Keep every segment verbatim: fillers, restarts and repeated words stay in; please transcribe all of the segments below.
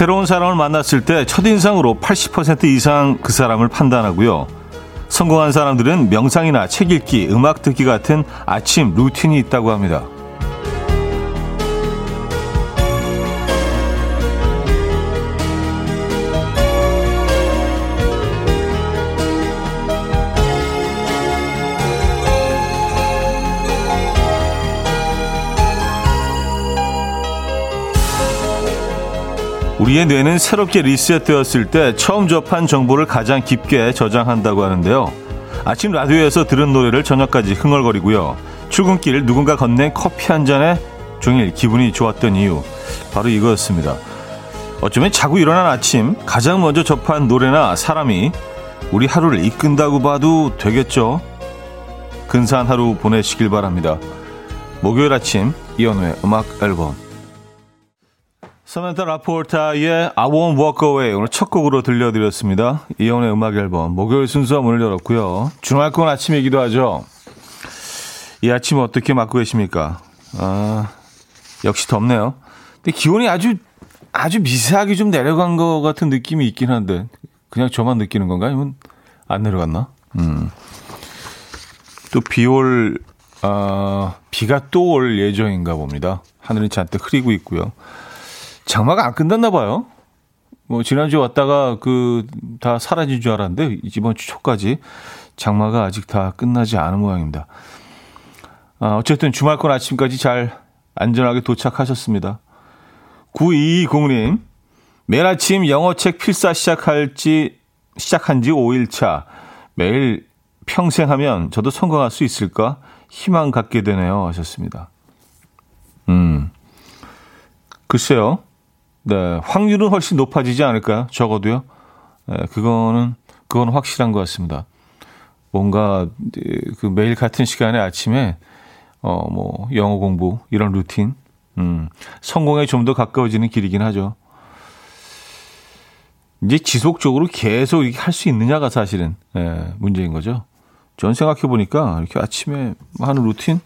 새로운 사람을 만났을 때 첫인상으로 팔십 퍼센트 이상 그 사람을 판단하고요. 성공한 사람들은 명상이나 책 읽기, 음악 듣기 같은 아침 루틴이 있다고 합니다. 우리의 뇌는 새롭게 리셋되었을 때 처음 접한 정보를 가장 깊게 저장한다고 하는데요. 아침 라디오에서 들은 노래를 저녁까지 흥얼거리고요. 출근길 누군가 건넨 커피 한 잔에 종일 기분이 좋았던 이유, 바로 이거였습니다. 어쩌면 자고 일어난 아침 가장 먼저 접한 노래나 사람이 우리 하루를 이끈다고 봐도 되겠죠. 근사한 하루 보내시길 바랍니다. 목요일 아침 이현우의 음악 앨범, 서멘타 라포르타의 I Won't Walk Away 오늘 첫 곡으로 들려드렸습니다. 이현우의 음악 앨범 목요일 순서 문을 열었고요. 주말권 아침이기도 하죠. 이 아침 어떻게 맞고 계십니까? 아, 역시 덥네요. 근데 기온이 아주 아주 미세하게 좀 내려간 것 같은 느낌이 있긴 한데 그냥 저만 느끼는 건가? 아니면 안 내려갔나? 음. 또 비올 어, 비가 또 올 예정인가 봅니다. 하늘이 잔뜩 흐리고 있고요. 장마가 안 끝났나 봐요. 뭐 지난주 왔다가 그 다 사라진 줄 알았는데 이번 주 초까지 장마가 아직 다 끝나지 않은 모양입니다. 아, 어쨌든 주말권 아침까지 잘 안전하게 도착하셨습니다. 구이이공님, 매일 아침 영어책 필사 시작할지 시작한 지 오 일 차. 매일 평생 하면 저도 성공할 수 있을까? 희망 갖게 되네요. 하셨습니다. 음, 글쎄요. 네, 확률은 훨씬 높아지지 않을까요? 적어도요. 네, 그거는 그건 확실한 것 같습니다. 뭔가 그 매일 같은 시간에 아침에 어 뭐 영어 공부 이런 루틴, 음, 성공에 좀 더 가까워지는 길이긴 하죠. 이제 지속적으로 계속 이렇게 할 수 있느냐가 사실은 네, 문제인 거죠. 전 생각해 보니까 이렇게 아침에 하는 루틴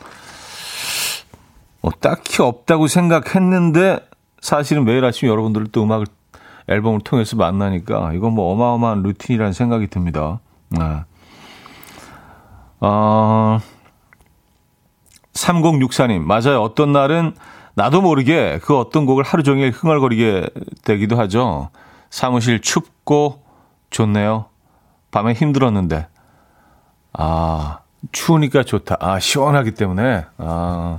어, 딱히 없다고 생각했는데. 사실은 매일 아침 여러분들을 또 음악을, 앨범을 통해서 만나니까 이건 뭐 어마어마한 루틴이라는 생각이 듭니다. 네. 어, 삼공육사님, 맞아요. 어떤 날은 나도 모르게 그 어떤 곡을 하루 종일 흥얼거리게 되기도 하죠. 사무실 춥고 좋네요. 밤에 힘들었는데. 아, 추우니까 좋다. 아, 시원하기 때문에. 아,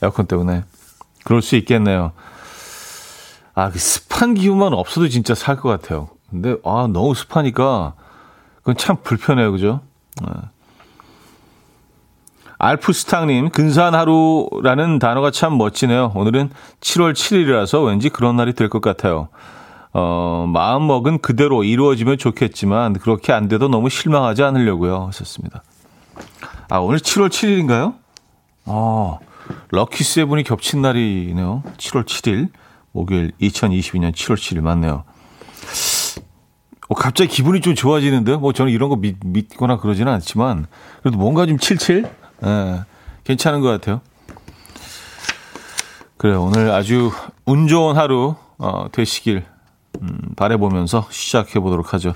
에어컨 때문에. 그럴 수 있겠네요. 아, 그 습한 기운만 없어도 진짜 살 것 같아요. 근데, 아, 너무 습하니까, 그건 참 불편해요. 그죠? 네. 알프스탕님, 근사한 하루라는 단어가 참 멋지네요. 오늘은 칠월 칠일이라서 왠지 그런 날이 될 것 같아요. 어, 마음먹은 그대로 이루어지면 좋겠지만, 그렇게 안 돼도 너무 실망하지 않으려고요. 하셨습니다. 아, 오늘 칠월 칠일인가요? 아, 럭키 세븐이 겹친 날이네요. 칠월 칠일. 목요일 이천이십이년 칠월 칠일 맞네요. 어, 갑자기 기분이 좀 좋아지는데요. 뭐 저는 이런 거 믿, 믿거나 그러지는 않지만 그래도 뭔가 좀 칠칠? 예, 괜찮은 것 같아요. 그래요. 오늘 아주 운 좋은 하루 어, 되시길 음, 바라보면서 시작해보도록 하죠.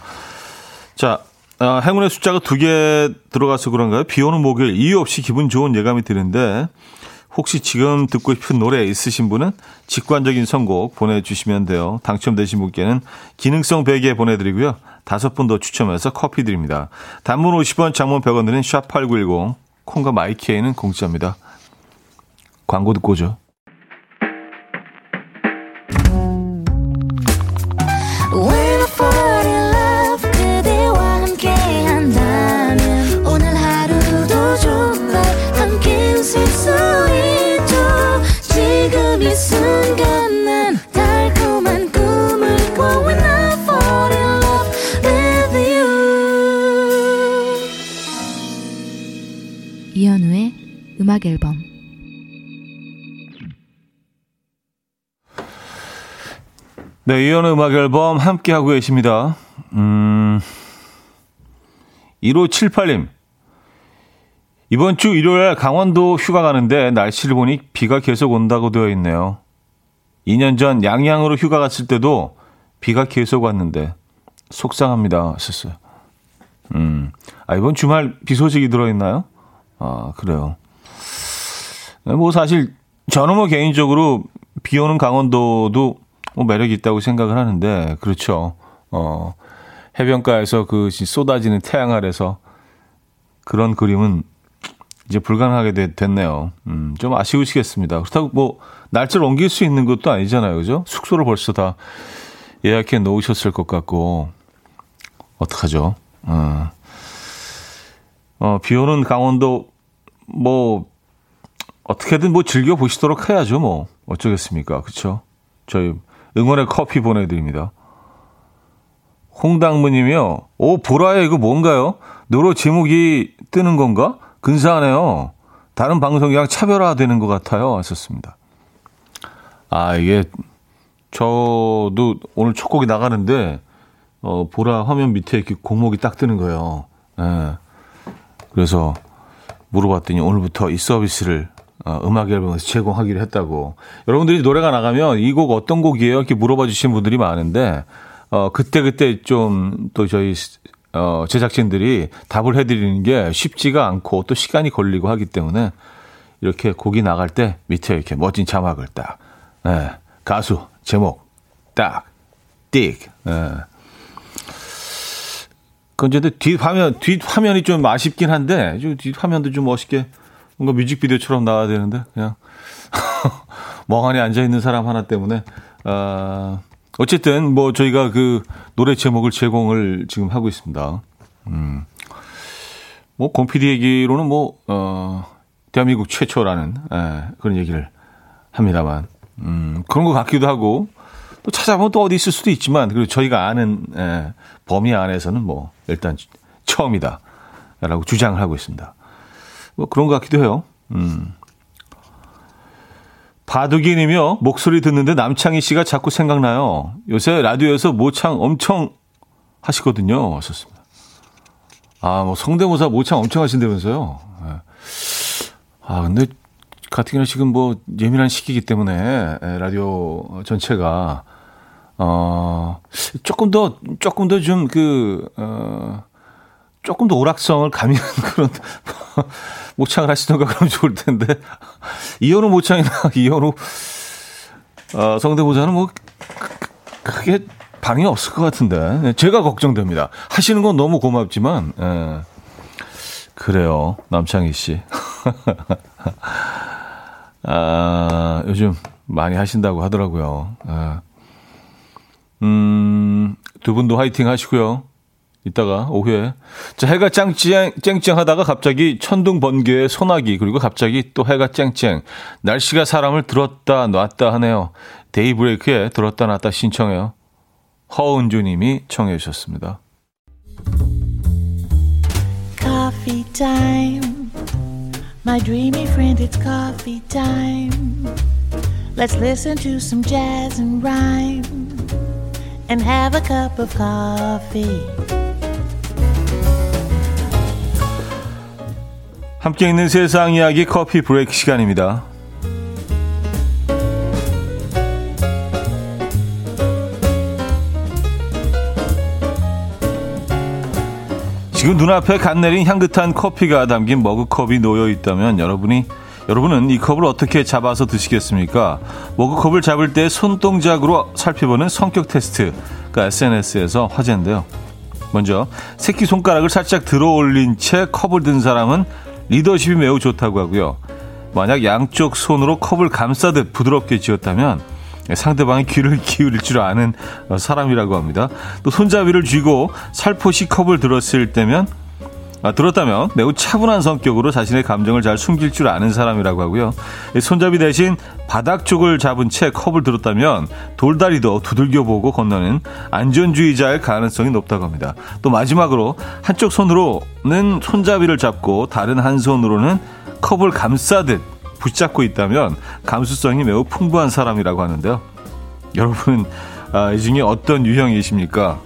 자, 어, 행운의 숫자가 두 개 들어가서 그런가요? 비 오는 목요일 이유 없이 기분 좋은 예감이 드는데 혹시 지금 듣고 싶은 노래 있으신 분은 직관적인 선곡 보내주시면 돼요. 당첨되신 분께는 기능성 베개 보내드리고요. 다섯 분 더 추첨해서 커피 드립니다. 단문 오십 원, 장문 백 원 드린 샵팔구일공, 콩과 마이케이는 공짜입니다. 광고 듣고 오죠. 이현우의 음악 앨범. 네, 이현우의 음악 앨범 함께 하고 계십니다. 음, 일오칠팔님, 이번 주 일요일 강원도 휴가 가는데 날씨를 보니 비가 계속 온다고 되어 있네요. 이 년 전 양양으로 휴가 갔을 때도 비가 계속 왔는데 속상합니다 하셨어요. 음, 아, 이번 주말 비 소식이 들어있나요? 아, 그래요. 뭐 사실 저는 뭐 개인적으로 비 오는 강원도도 뭐 매력이 있다고 생각을 하는데, 그렇죠. 어, 해변가에서 그 쏟아지는 태양 아래서 그런 그림은 이제 불가능하게 되, 됐네요. 음, 좀 아쉬우시겠습니다. 그렇다고 뭐 날짜를 옮길 수 있는 것도 아니잖아요. 그죠? 숙소를 벌써 다 예약해 놓으셨을 것 같고, 어떡하죠? 어, 어, 비 오는 강원도 뭐 어떻게든 뭐 즐겨 보시도록 해야죠. 뭐 어쩌겠습니까? 그렇죠? 저희 응원의 커피 보내드립니다. 홍당무님이요. 오, 보라야, 이거 뭔가요? 노로 제목이 뜨는 건가? 근사하네요. 다른 방송이랑 차별화되는 것 같아요. 왔었습니다. 아, 이게 저도 오늘 첫 곡이 나가는데 어, 보라 화면 밑에 이렇게 공목이 딱 뜨는 거예요. 예. 그래서 물어봤더니 오늘부터 이 서비스를 어, 음악 앨범에서 제공하기로 했다고. 여러분들이 노래가 나가면 이 곡 어떤 곡이에요? 이렇게 물어봐 주신 분들이 많은데 어, 그때그때 좀 또 저희 어, 제작진들이 답을 해드리는 게 쉽지가 않고 또 시간이 걸리고 하기 때문에 이렇게 곡이 나갈 때 밑에 이렇게 멋진 자막을 딱, 예, 가수, 제목, 딱, 띡. 예. 근데 뒷화면, 뒷화면이 좀 아쉽긴 한데, 뒷화면도 좀 멋있게 뭔가 뮤직비디오처럼 나와야 되는데, 그냥 멍하니 앉아있는 사람 하나 때문에, 어, 어쨌든 뭐 저희가 그 노래 제목을 제공을 지금 하고 있습니다. 음, 뭐 곰피디 얘기로는 뭐 어, 대한민국 최초라는, 예, 그런 얘기를 합니다만, 음, 그런 것 같기도 하고 또 찾아보면 또 어디 있을 수도 있지만, 그리고 저희가 아는, 예, 범위 안에서는 뭐 일단 처음이다라고 주장을 하고 있습니다. 뭐 그런 것 같기도 해요. 음. 바둑이님이요. 목소리 듣는데 남창희 씨가 자꾸 생각나요. 요새 라디오에서 모창 엄청 하시거든요. 왔었습니다. 아, 뭐 성대모사 모창 엄청 하신다면서요. 아, 근데 같은 경우는 지금 뭐 예민한 시기이기 때문에 라디오 전체가 어, 조금 더 조금 더 좀 그 어, 조금 더 오락성을 가미한 그런 모창을 하시던가 그러면 좋을 텐데. 이현우 모창이나 이현우 어, 성대모사는 뭐 크게 방해 없을 것 같은데. 제가 걱정됩니다. 하시는 건 너무 고맙지만, 예. 그래요, 남창희 씨. 아, 요즘 많이 하신다고 하더라고요. 예. 음, 두 분도 화이팅 하시고요. 이따가 오후에 자, 해가 쨍쨍 쨍쨍하다가 갑자기 천둥 번개에 소나기, 그리고 갑자기 또 해가 쨍쨍. 날씨가 사람을 들었다 놨다 하네요. 데이브레이크에 들었다 놨다 신청해요. 허은주님이 청해 주셨습니다. Coffee time, my dreamy friend, it's coffee time. Let's listen to some jazz and rhyme and have a cup of coffee. 함께 있는 세상 이야기 커피 브레이크 시간입니다. 지금 눈앞에 갓 내린 향긋한 커피가 담긴 머그컵이 놓여 있다면 여러분이 여러분은 이 컵을 어떻게 잡아서 드시겠습니까? 머그컵을 잡을 때 손동작으로 살펴보는 성격 테스트가 에스엔에스에서 화제인데요. 먼저 새끼손가락을 살짝 들어 올린 채 컵을 든 사람은 리더십이 매우 좋다고 하고요. 만약 양쪽 손으로 컵을 감싸듯 부드럽게 쥐었다면 상대방의 귀를 기울일 줄 아는 사람이라고 합니다. 또 손잡이를 쥐고 살포시 컵을 들었을 때면 아, 들었다면 매우 차분한 성격으로 자신의 감정을 잘 숨길 줄 아는 사람이라고 하고요. 손잡이 대신 바닥 쪽을 잡은 채 컵을 들었다면 돌다리도 두들겨보고 건너는 안전주의자일 가능성이 높다고 합니다. 또 마지막으로 한쪽 손으로는 손잡이를 잡고 다른 한 손으로는 컵을 감싸듯 붙잡고 있다면 감수성이 매우 풍부한 사람이라고 하는데요. 여러분은 아, 이 중에 어떤 유형이십니까?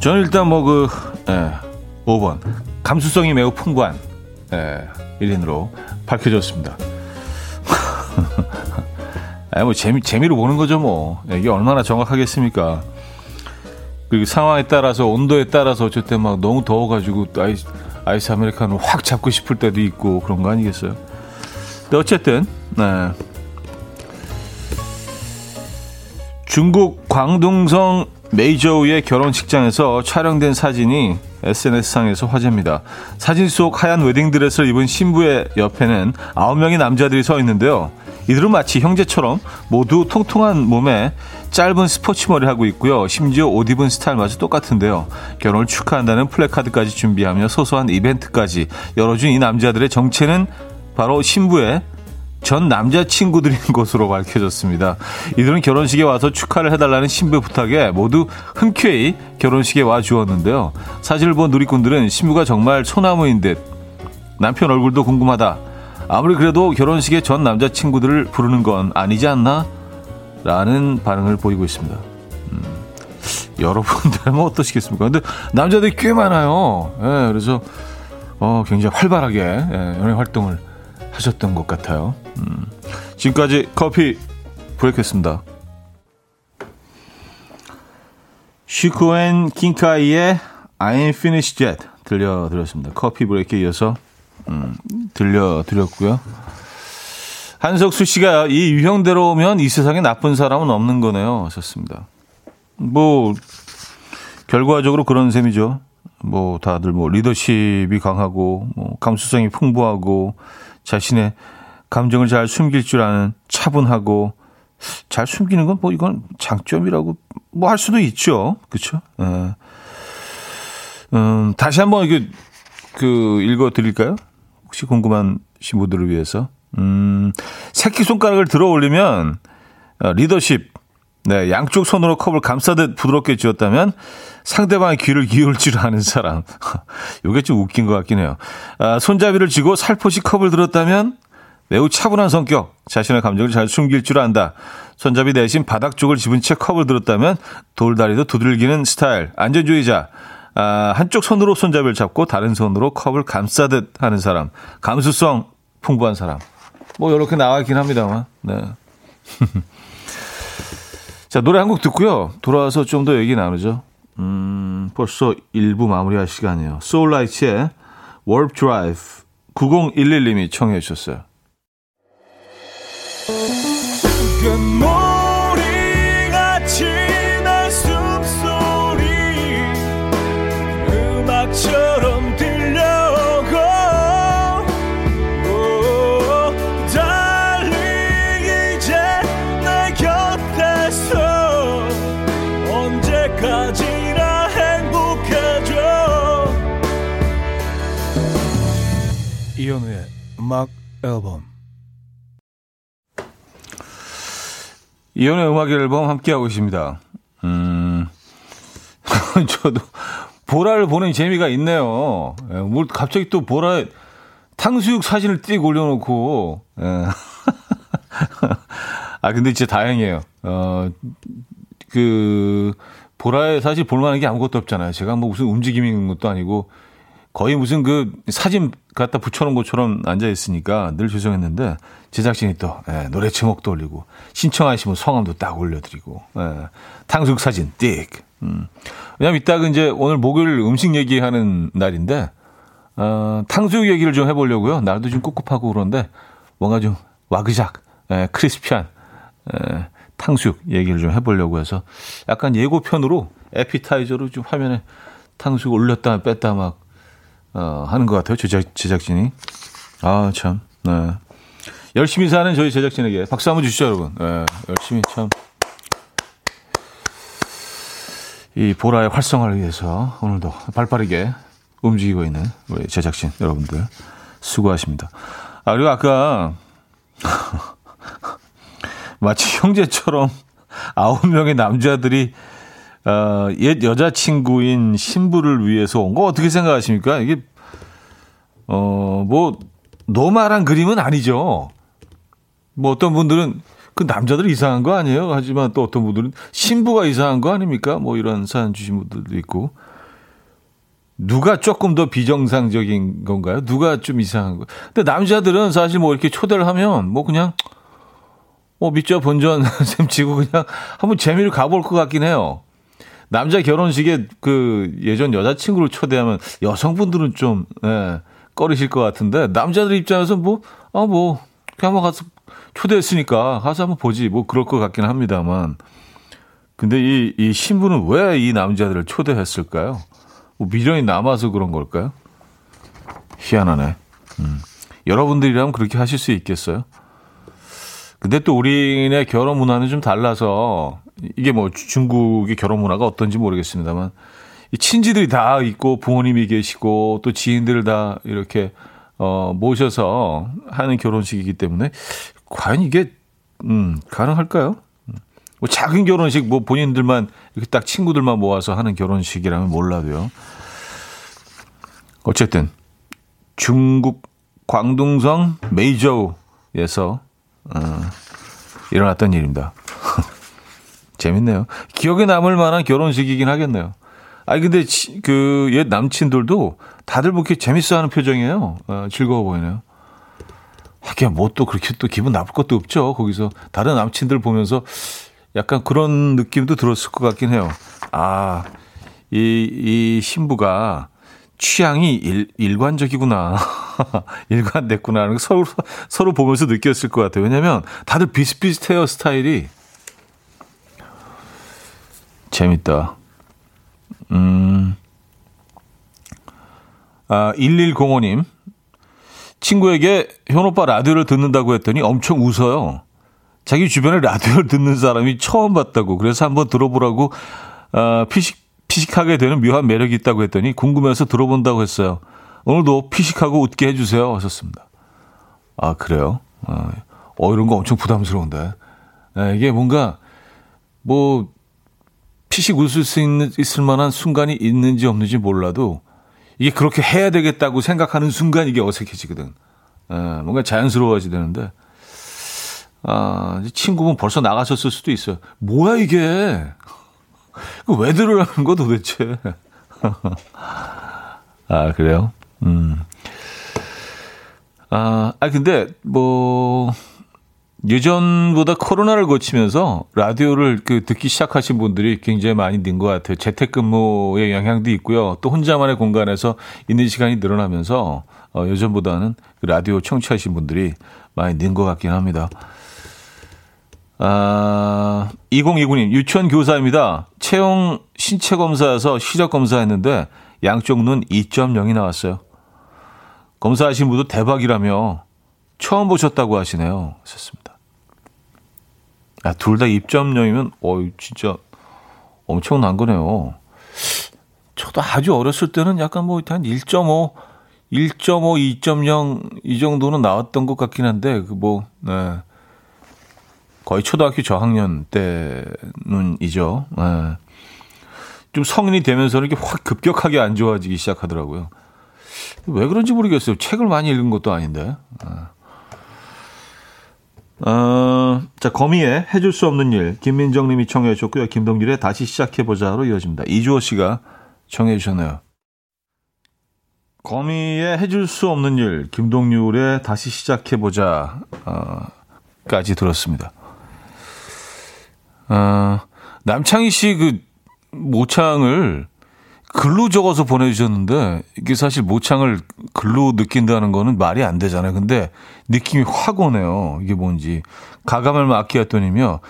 저는 일단 뭐 그 예, 오 번 감수성이 매우 풍부한 예, 일 인으로 밝혀졌습니다. 아, 뭐 재미, 재미로 보는 거죠 뭐. 이게 얼마나 정확하겠습니까? 그리고 상황에 따라서 온도에 따라서 어쨌든 막 너무 더워가지고 아이스, 아이스 아메리카노 확 잡고 싶을 때도 있고 그런 거 아니겠어요? 근데 어쨌든 네. 중국 광둥성 메이저우의 결혼식장에서 촬영된 사진이 에스엔에스상에서 화제입니다. 사진 속 하얀 웨딩드레스를 입은 신부의 옆에는 아홉 명의 남자들이 서 있는데요. 이들은 마치 형제처럼 모두 통통한 몸에 짧은 스포츠 머리를 하고 있고요. 심지어 옷 입은 스타일마저 똑같은데요. 결혼을 축하한다는 플래카드까지 준비하며 소소한 이벤트까지 열어준 이 남자들의 정체는 바로 신부의 전 남자친구들인 것으로 밝혀졌습니다. 이들은 결혼식에 와서 축하를 해달라는 신부의 부탁에 모두 흔쾌히 결혼식에 와주었는데요. 사진을 본 누리꾼들은 신부가 정말 소나무인 듯 남편 얼굴도 궁금하다. 아무리 그래도 결혼식에 전 남자친구들을 부르는 건 아니지 않나? 라는 반응을 보이고 있습니다. 음, 여러분들은 어떠시겠습니까? 근데 남자들이 꽤 많아요. 예, 그래서 어, 굉장히 활발하게 예, 연애 활동을 하셨던 것 같아요. 음, 지금까지 커피 브레이크였습니다. 슈코 앤 킹카이의 I ain't finished yet 들려드렸습니다. 커피 브레이크에 이어서 음, 들려드렸고요. 한석수 씨가 이 유형대로 오면 이 세상에 나쁜 사람은 없는 거네요. 썼습니다. 뭐 결과적으로 그런 셈이죠. 뭐 다들 뭐 리더십이 강하고 뭐 감수성이 풍부하고 자신의 감정을 잘 숨길 줄 아는 차분하고 잘 숨기는 건 뭐 이건 장점이라고 뭐 할 수도 있죠, 그렇죠? 네. 음, 다시 한번 이게 그 읽어드릴까요? 혹시 궁금한 신부들을 위해서 음, 새끼 손가락을 들어 올리면 리더십. 네, 양쪽 손으로 컵을 감싸듯 부드럽게 쥐었다면 상대방의 귀를 기울 줄 아는 사람. 이게 좀 웃긴 것 같긴 해요. 아, 손잡이를 쥐고 살포시 컵을 들었다면 매우 차분한 성격, 자신의 감정을 잘 숨길 줄 안다. 손잡이 대신 바닥 쪽을 집은 채 컵을 들었다면 돌다리도 두들기는 스타일, 안전주의자. 아, 한쪽 손으로 손잡이를 잡고 다른 손으로 컵을 감싸듯 하는 사람, 감수성 풍부한 사람. 뭐 이렇게 나와 있긴 합니다만. 네. 자, 노래 한 곡 듣고요. 돌아와서 좀 더 얘기 나누죠. 음, 벌써 일 부 마무리할 시간이에요. 소울라이츠의 Warp Drive 구공일일 님이 청해 주셨어요. 금모리같이 날 숨소리 음악처럼 이현우의 음악 앨범. 이현우의 음악 앨범 함께하고 있습니다. 음, 저도 보라를 보는 재미가 있네요. 뭘 갑자기 또 보라에 탕수육 사진을 띡 올려놓고. 아, 근데 진짜 다행이에요. 어, 그, 보라에 사실 볼만한 게 아무것도 없잖아요. 제가 뭐 무슨 움직임이 있는 것도 아니고. 거의 무슨 그 사진 갖다 붙여놓은 것처럼 앉아있으니까 늘 죄송했는데 제작진이 또 예, 노래 제목도 올리고 신청하시면 성함도 딱 올려드리고 예, 탕수육 사진 띡. 음. 왜냐면 이따가 이제 오늘 목요일 음식 얘기하는 날인데 어, 탕수육 얘기를 좀 해보려고요. 날도 좀 꿉꿉하고 그런데 뭔가 좀 와그작 예, 크리스피한 예, 탕수육 얘기를 좀 해보려고 해서 약간 예고편으로 에피타이저로 좀 화면에 탕수육 올렸다 뺐다 막 어, 하는 것 같아요. 제작, 제작진이. 아, 참. 네. 열심히 사는 저희 제작진에게 박수 한번 주시죠, 여러분. 네, 열심히 참. 이 보라의 활성화를 위해서 오늘도 발 빠르게 움직이고 있는 우리 제작진 여러분들 수고하십니다. 아, 그리고 아까 마치 형제처럼 아홉 명의 남자들이 어, 옛 여자친구인 신부를 위해서 온 거 어떻게 생각하십니까? 이게 어, 뭐 노멀한 그림은 아니죠. 뭐 어떤 분들은 그 남자들이 이상한 거 아니에요? 하지만 또 어떤 분들은 신부가 이상한 거 아닙니까? 뭐 이런 사연 주신 분들도 있고 누가 조금 더 비정상적인 건가요? 누가 좀 이상한 거? 근데 남자들은 사실 뭐 이렇게 초대를 하면 뭐 그냥 어 밑자 본전 셈 치고 그냥 한번 재미를 가볼 것 같긴 해요. 남자 결혼식에 그 예전 여자친구를 초대하면 여성분들은 좀 예, 꺼리실 것 같은데 남자들 입장에서 뭐 아 뭐 그냥 한번 가서 초대했으니까 가서 한번 보지 뭐 그럴 것 같긴 합니다만. 근데 이, 이 신부는 왜 이 남자들을 초대했을까요? 뭐 미련이 남아서 그런 걸까요? 희한하네. 음. 여러분들이라면 그렇게 하실 수 있겠어요? 근데 또 우리네 결혼 문화는 좀 달라서 이게 뭐 중국의 결혼 문화가 어떤지 모르겠습니다만 이 친지들이 다 있고 부모님이 계시고 또 지인들을 다 이렇게 어, 모셔서 하는 결혼식이기 때문에 과연 이게 음, 가능할까요? 뭐 작은 결혼식, 뭐 본인들만 이렇게 딱 친구들만 모아서 하는 결혼식이라면 몰라도요. 어쨌든 중국 광둥성 메이저우에서 어, 일어났던 일입니다. 재밌네요. 기억에 남을 만한 결혼식이긴 하겠네요. 아니 근데 그 옛 남친들도 다들 뭐 이렇게 재밌어하는 표정이에요. 어, 즐거워 보이네요. 하긴 뭐 또 그렇게 또 기분 나쁠 것도 없죠. 거기서 다른 남친들 보면서. 약간 그런 느낌도 들었을 것 같긴 해요. 아, 이, 이 신부가 취향이 일, 일관적이구나. 일관됐구나. 하는 걸 서로, 서로 보면서 느꼈을 것 같아요. 왜냐면 다들 비슷비슷해요, 스타일이. 재밌다. 음. 아, 일일공오 님. 친구에게 현오빠 라디오를 듣는다고 했더니 엄청 웃어요. 자기 주변에 라디오를 듣는 사람이 처음 봤다고 그래서 한번 들어보라고 어, 피식, 피식하게 되는 묘한 매력이 있다고 했더니 궁금해서 들어본다고 했어요. 오늘도 피식하고 웃게 해주세요 하셨습니다. 아 그래요? 어, 어 이런 거 엄청 부담스러운데 네, 이게 뭔가 뭐 피식 웃을 수 있는, 있을 만한 순간이 있는지 없는지 몰라도 이게 그렇게 해야 되겠다고 생각하는 순간 이게 어색해지거든. 네, 뭔가 자연스러워야지 되는데 아, 친구분 벌써 나가셨을 수도 있어요. 뭐야 이게? 왜 들으라는 거 도대체? 아 그래요? 음. 아, 아 근데 뭐 예전보다 코로나를 거치면서 라디오를 그 듣기 시작하신 분들이 굉장히 많이 는 것 같아요. 재택근무의 영향도 있고요. 또 혼자만의 공간에서 있는 시간이 늘어나면서 어, 예전보다는 그 라디오 청취하신 분들이 많이 는 것 같긴 합니다. 아, 이공이구 님 유치원 교사입니다. 채용 신체 검사에서 시력 검사했는데 양쪽 눈 이 점 영이 나왔어요. 검사하신 분도 대박이라며 처음 보셨다고 하시네요. 썼습니다. 아, 둘 다 이 점 영이면 어 진짜 엄청난 거네요. 저도 아주 어렸을 때는 약간 뭐 한 일 점 오, 일 점 오, 이 점 영 이 정도는 나왔던 것 같긴 한데 그 뭐 네. 거의 초등학교 저학년 때는이죠. 네. 좀 성인이 되면서 이렇게 확 급격하게 안 좋아지기 시작하더라고요. 왜 그런지 모르겠어요. 책을 많이 읽은 것도 아닌데. 어, 자, 거미의 해줄 수 없는 일. 김민정 님이 청해 주셨고요. 김동길의 다시 시작해보자로 이어집니다. 이주호 씨가 청해 주셨네요. 거미의 해줄 수 없는 일. 김동률의 다시 시작해보자. 어, 까지 들었습니다. 어, 남창희 씨 그 모창을 글로 적어서 보내주셨는데 이게 사실 모창을 글로 느낀다는 거는 말이 안 되잖아요. 근데 느낌이 확 오네요. 이게 뭔지. 가감을 마키아토님이요.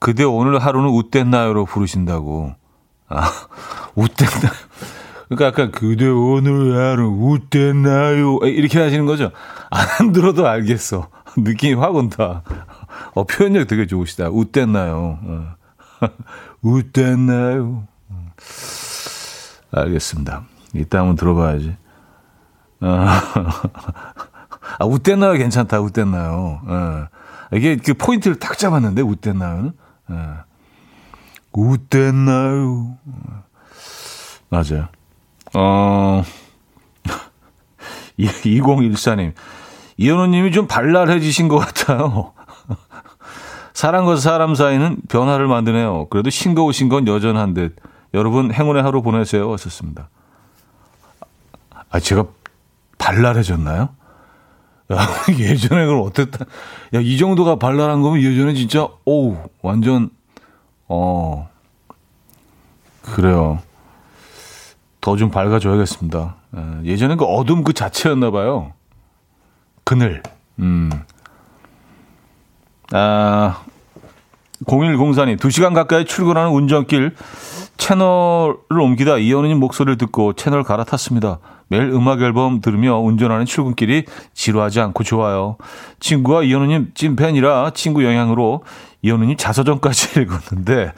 그대 오늘 하루는 웃댔나요로 부르신다고. 아, 웃댔나요. 그러니까 약간 그대 오늘 하루 웃댔나요. 이렇게 하시는 거죠. 안 들어도 알겠어. 느낌이 확 온다. 어, 표현력 되게 좋으시다. 웃댔나요. 웃댔나요. 알겠습니다. 이따 한번 들어봐야지. 아, 아 웃댔나요? 괜찮다. 웃댔나요? 아, 이게 그 포인트를 딱 잡았는데 웃댔나요? 아, 웃댔나요? 맞아요. 어, 이공일사 님. 이현우님이 좀 발랄해지신 것 같아요. 사람과 사람 사이는 변화를 만드네요. 그래도 싱거우신 건 여전한 듯. 여러분 행운의 하루 보내세요. 왔었습니다. 아, 제가 발랄해졌나요? 예전에 그걸 어땠다. 야, 이 정도가 발랄한 거면 예전에 진짜, 오우, 완전, 어, 그래요. 더 좀 밝아져야겠습니다. 예전엔 그 어둠 그 자체였나 봐요. 그늘. 음. 아, 공일공사 님, 두 시간 가까이 출근하는 운전길 채널을 옮기다 이현우님 목소리를 듣고 채널 갈아탔습니다. 매일 음악 앨범 들으며 운전하는 출근길이 지루하지 않고 좋아요. 친구와 이현우님 찐팬이라 친구 영향으로 이현우님 자서전까지 읽었는데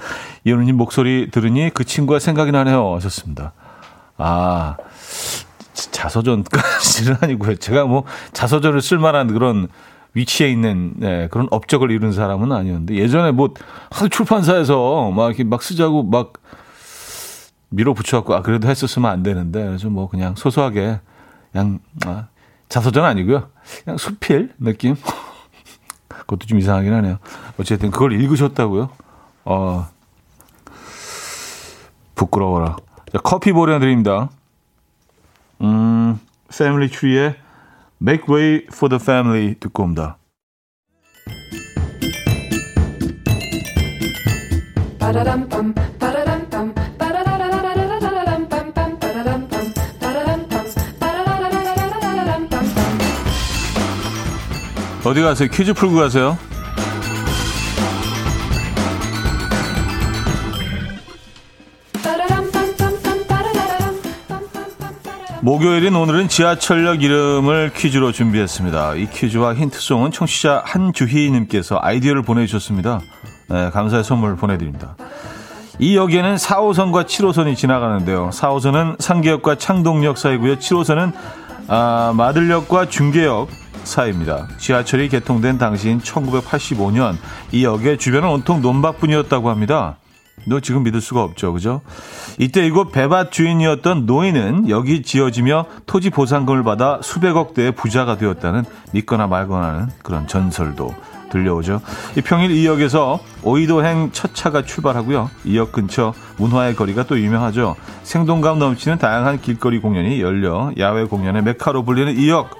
이현우님 목소리 들으니 그 친구가 생각이 나네요 하셨습니다. 아, 자서전까지는 아니고요. 제가 뭐 자서전을 쓸만한 그런 위치에 있는, 네, 그런 업적을 이룬 사람은 아니었는데 예전에 뭐 하도 출판사에서 막 이렇게 막 쓰자고 막 밀어붙여갖고 아 그래도 했었으면 안 되는데 그래서 뭐 그냥 소소하게 그냥 아, 자서전 아니고요. 그냥 수필 느낌. 그것도 좀 이상하긴 하네요. 어쨌든 그걸 읽으셨다고요? 어, 부끄러워라. 자, 커피 보내드립니다. 음, 패밀리 트리의 Make Way for the Family 듣고 옵니다. 어디 가세요? 퀴즈 풀고 가세요. 목요일인 오늘은 지하철역 이름을 퀴즈로 준비했습니다. 이 퀴즈와 힌트송은 청취자 한주희님께서 아이디어를 보내주셨습니다. 네, 감사의 선물 보내드립니다. 이 역에는 사 호선과 칠 호선이 지나가는데요. 사 호선은 상계역과 창동역 사이고요. 칠 호선은 아, 마들역과 중계역 사이입니다. 지하철이 개통된 당시인 천구백팔십오 년 이 역의 주변은 온통 논밭뿐이었다고 합니다. 너 지금 믿을 수가 없죠, 그죠? 이때 이곳 배밭 주인이었던 노인은 여기 지어지며 토지 보상금을 받아 수백억 대의 부자가 되었다는 믿거나 말거나 하는 그런 전설도 들려오죠. 이 평일 이 역에서 오이도행 첫 차가 출발하고요. 이 역 근처 문화의 거리가 또 유명하죠. 생동감 넘치는 다양한 길거리 공연이 열려 야외 공연의 메카로 불리는 이 역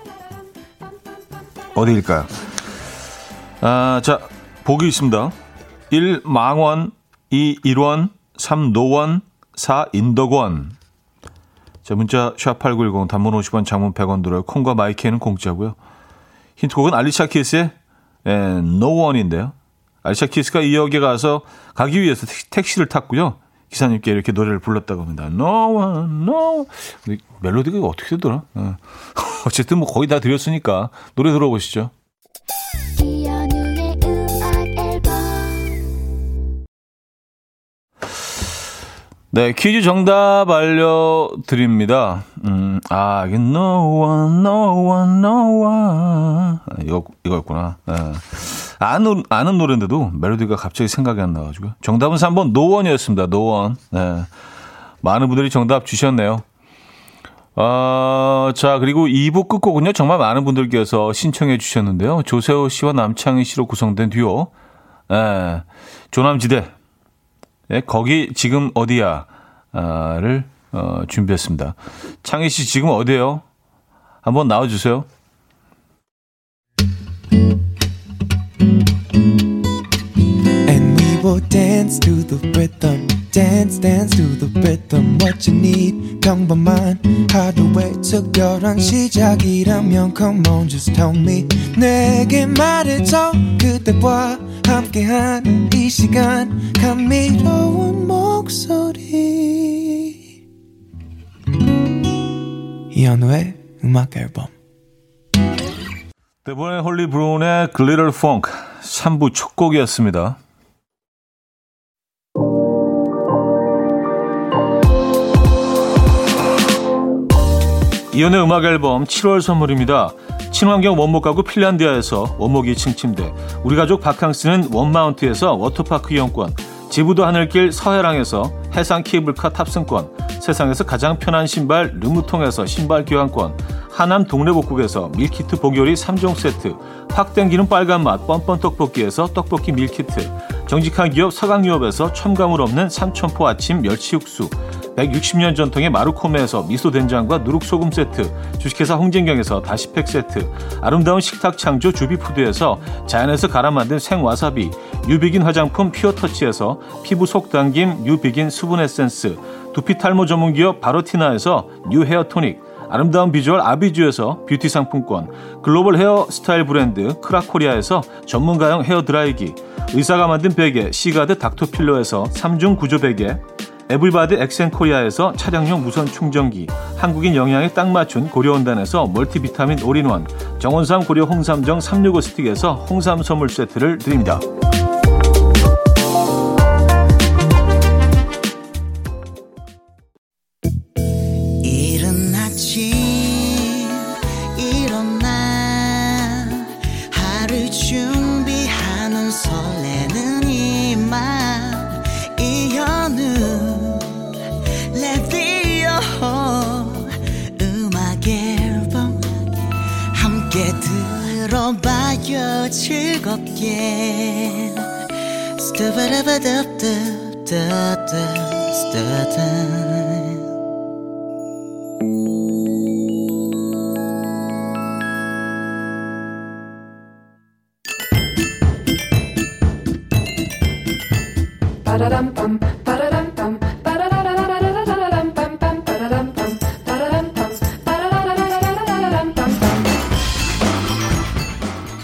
어디일까요? 아, 자, 보기 있습니다. 일. 망원, 이. 일원, 삼. 노원, 사. 인덕원. 자, 문자 샷팔구일공, 단문 오십 원, 장문 백 원 들어요. 콩과 마이키에는 공짜고요. 힌트곡은 알리샤 키스의 노원인데요. 알리샤 키스가 이 역에 가서 가기 위해서 택시를 탔고요. 기사님께 이렇게 노래를 불렀다고 합니다. 노원, 노원. 멜로디가 어떻게 되더라? 어쨌든 뭐 거의 다 들렸으니까 노래 들어보시죠. 네, 퀴즈 정답 알려드립니다. 음, 아, 이게 no one, no one, no one. 아, 이거, 이거였구나. 네. 아는, 아는 노래인데도 멜로디가 갑자기 생각이 안 나가지고. 정답은 삼 번 노원이었습니다. 노원. 네. 많은 분들이 정답 주셨네요. 어, 자, 그리고 이 부 끝곡은요. 정말 많은 분들께서 신청해 주셨는데요. 조세호 씨와 남창희 씨로 구성된 듀오. 네. 조남지대. 예, 거기 지금 어디야를 어, 준비했습니다. 창희 씨 지금 어디예요? 한번 나와주세요. And we will dance to the rhythm, dance dance to the rhythm. What you need, 평범한 하루의 특별한 시작이라면 come on just tell me. 내게 말해줘 그대와 함께한 이 시간 감미로운 목소리 이현우의 음악 앨범 데보네 홀리 브룬의 Glitter Funk 삼 부 첫 곡이었습니다. 이현우의 음악 앨범 칠월 선물입니다. 친환경 원목 가구 핀란디아에서 원목 이층 침대, 우리 가족 바캉스는 원마운트에서 워터파크 이용권, 지부도 하늘길 서해랑에서 해상 케이블카 탑승권, 세상에서 가장 편한 신발 르무통에서 신발 교환권, 하남 동래복국에서 밀키트 보교리 삼 종 세트, 확 땡기는 빨간맛 뻔뻔 떡볶이에서 떡볶이 밀키트, 정직한 기업 서강유업에서 첨가물 없는 삼천포 아침 멸치육수, 백육십 년 전통의 마루코메에서 미소된장과 누룩소금 세트, 주식회사 홍진경에서 다시팩 세트, 아름다운 식탁창조 주비푸드에서 자연에서 갈아 만든 생와사비, 뉴비긴 화장품 퓨어터치에서 피부 속당김 뉴비긴 수분 에센스, 두피탈모 전문기업 바로티나에서 뉴헤어토닉, 아름다운 비주얼 아비주에서 뷰티 상품권, 글로벌 헤어 스타일 브랜드 크라코리아에서 전문가용 헤어드라이기, 의사가 만든 베개 시가드 닥터필러에서 삼중 구조 베개, 에블바드 엑센코리아에서 차량용 무선 충전기, 한국인 영양에 딱 맞춘 고려원단에서 멀티비타민 올인원, 정원삼 고려 홍삼정 삼백육십오 스틱에서 홍삼 선물 세트를 드립니다. 들어봐요 즐겁게 빠라람밤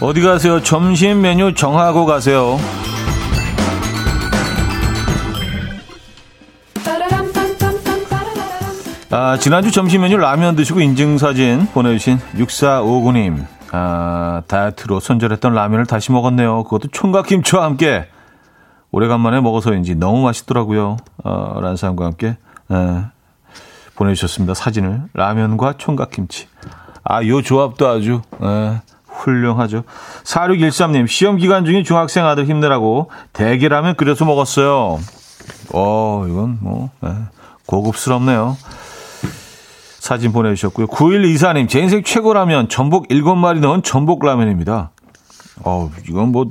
어디 가세요? 점심 메뉴 정하고 가세요. 아, 지난주 점심 메뉴 라면 드시고 인증사진 보내주신 육사오구 님. 아, 다이어트로 손절했던 라면을 다시 먹었네요. 그것도 총각김치와 함께. 오래간만에 먹어서인지 너무 맛있더라고요. 어, 라는 사람과 함께 에, 보내주셨습니다. 사진을. 라면과 총각김치. 아, 요 조합도 아주... 에. 훌륭하죠. 사육일삼 님, 시험 기간 중인 중학생 아들 힘내라고 대게라면 끓여서 먹었어요. 어, 이건 뭐, 네, 고급스럽네요. 사진 보내주셨고요. 구일이사 님, 제 인생 최고라면 전복 일곱 마리 넣은 전복라면입니다. 어, 이건 뭐,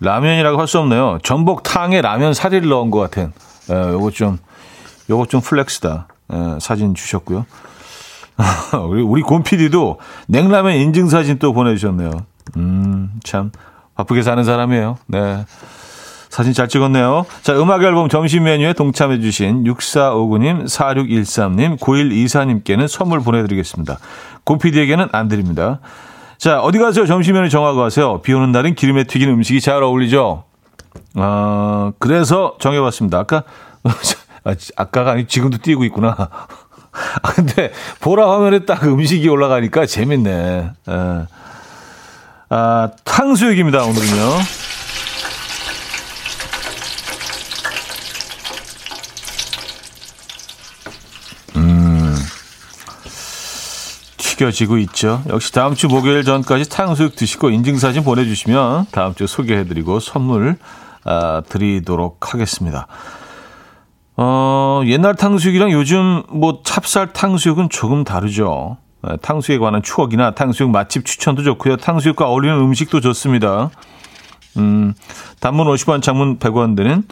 라면이라고 할 수 없네요. 전복탕에 라면 사리를 넣은 것 같은. 예, 요거 좀, 요거 좀 플렉스다. 예, 사진 주셨고요. 우리 곰피디도 냉라면 인증사진 또 보내주셨네요. 음, 참 바쁘게 사는 사람이에요. 네, 사진 잘 찍었네요. 자, 음악 앨범 점심 메뉴에 동참해 주신 육사오구 님, 사육일삼 님, 구일이사 님께는 선물 보내드리겠습니다. 곰피디에게는 안 드립니다. 자, 어디 가세요? 점심 메뉴 정하고 가세요. 비오는 날은 기름에 튀긴 음식이 잘 어울리죠. 어, 그래서 정해봤습니다. 아까 아까가 아니 지금도 뛰고 있구나. 근데 보라 화면에 딱 음식이 올라가니까 재밌네. 에. 아, 탕수육입니다 오늘은요. 음, 튀겨지고 있죠. 역시 다음 주 목요일 전까지 탕수육 드시고 인증사진 보내주시면 다음 주 소개해드리고 선물 아, 드리도록 하겠습니다. 어, 옛날 탕수육이랑 요즘 뭐 찹쌀 탕수육은 조금 다르죠. 탕수육에 관한 추억이나 탕수육 맛집 추천도 좋고요. 탕수육과 어울리는 음식도 좋습니다. 음, 단문 오십 원, 장문 백 원 드는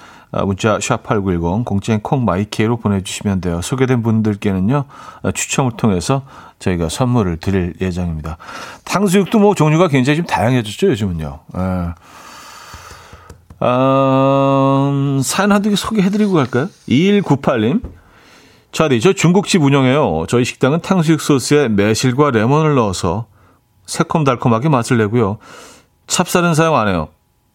문자 샵팔구일공, 공짜인 콩마이케이로 보내주시면 돼요. 소개된 분들께는요, 추첨을 통해서 저희가 선물을 드릴 예정입니다. 탕수육도 뭐 종류가 굉장히 좀 다양해졌죠, 요즘은요. 에. 음, 사연 한두 개 소개해드리고 갈까요? 이일구팔 님, 차디, 저 중국집 운영해요. 저희 식당은 탕수육 소스에 매실과 레몬을 넣어서 새콤달콤하게 맛을 내고요. 찹쌀은 사용 안 해요.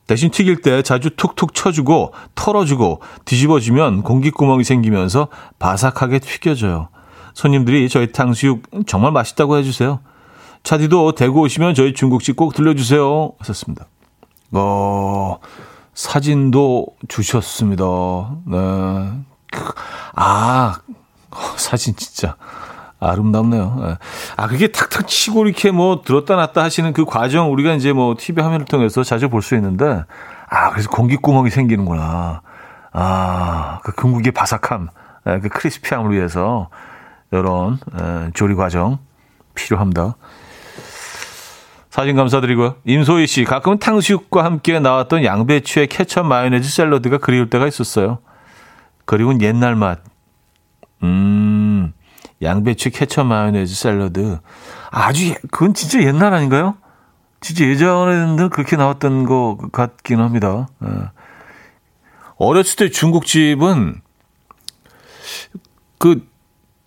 대신 튀길 때 자주 툭툭 쳐주고 털어주고 뒤집어주면 공기구멍이 생기면서 바삭하게 튀겨져요. 손님들이 저희 탕수육 정말 맛있다고 해주세요. 차디도 대구 오시면 저희 중국집 꼭 들려주세요. 하셨습니다. 어... 사진도 주셨습니다. 네. 아, 사진 진짜 아름답네요. 아, 그게 탁탁 치고 이렇게 뭐 들었다 놨다 하시는 그 과정 우리가 이제 뭐 티비 화면을 통해서 자주 볼 수 있는데, 아, 그래서 공기구멍이 생기는구나. 아, 그 금국의 바삭함, 그 크리스피함을 위해서 이런 조리 과정 필요합니다. 사진 감사드리고요. 임소희 씨, 가끔은 탕수육과 함께 나왔던 양배추에 케첩 마요네즈 샐러드가 그리울 때가 있었어요. 그리운 옛날 맛. 음, 양배추 케첩 마요네즈 샐러드. 아주, 그건 진짜 옛날 아닌가요? 진짜 예전에는 그렇게 나왔던 것 같긴 합니다. 어렸을 때 중국집은 그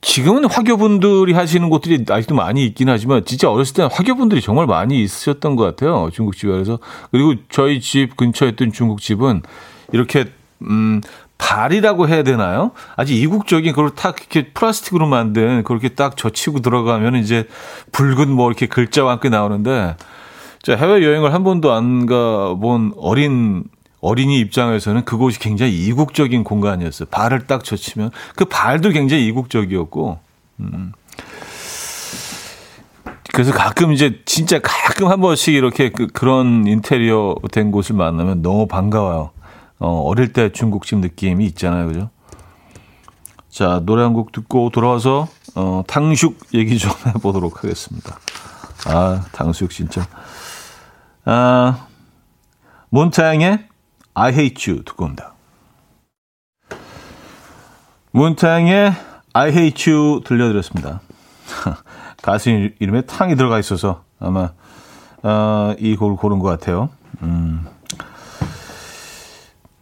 지금은 화교분들이 하시는 곳들이 아직도 많이 있긴 하지만 진짜 어렸을 때는 화교분들이 정말 많이 있으셨던 것 같아요. 중국집에. 그래서 그리고 저희 집 근처에 있던 중국집은 이렇게 음, 발이라고 해야 되나요? 아주 이국적인 그걸 딱 이렇게 플라스틱으로 만든 그렇게 딱 젖히고 들어가면 이제 붉은 뭐 이렇게 글자와 함께 나오는데 해외 여행을 한 번도 안 가본 어린 어린이 입장에서는 그곳이 굉장히 이국적인 공간이었어요. 발을 딱 젖히면 그 발도 굉장히 이국적이었고, 음. 그래서 가끔 이제 진짜 가끔 한 번씩 이렇게 그, 그런 인테리어 된 곳을 만나면 너무 반가워요. 어, 어릴 때 중국집 느낌이 있잖아요, 그죠? 자, 노래 한 곡 듣고 돌아와서 어, 탕수육 얘기 좀 해보도록 하겠습니다. 아, 탕수육 진짜. 아, 몬타양의 I hate you 듣고 옵니다. 문탕의 I hate you 들려드렸습니다. 가수 이름에 탕이 들어가 있어서 아마 어, 이 곡을 고른 것 같아요. 음,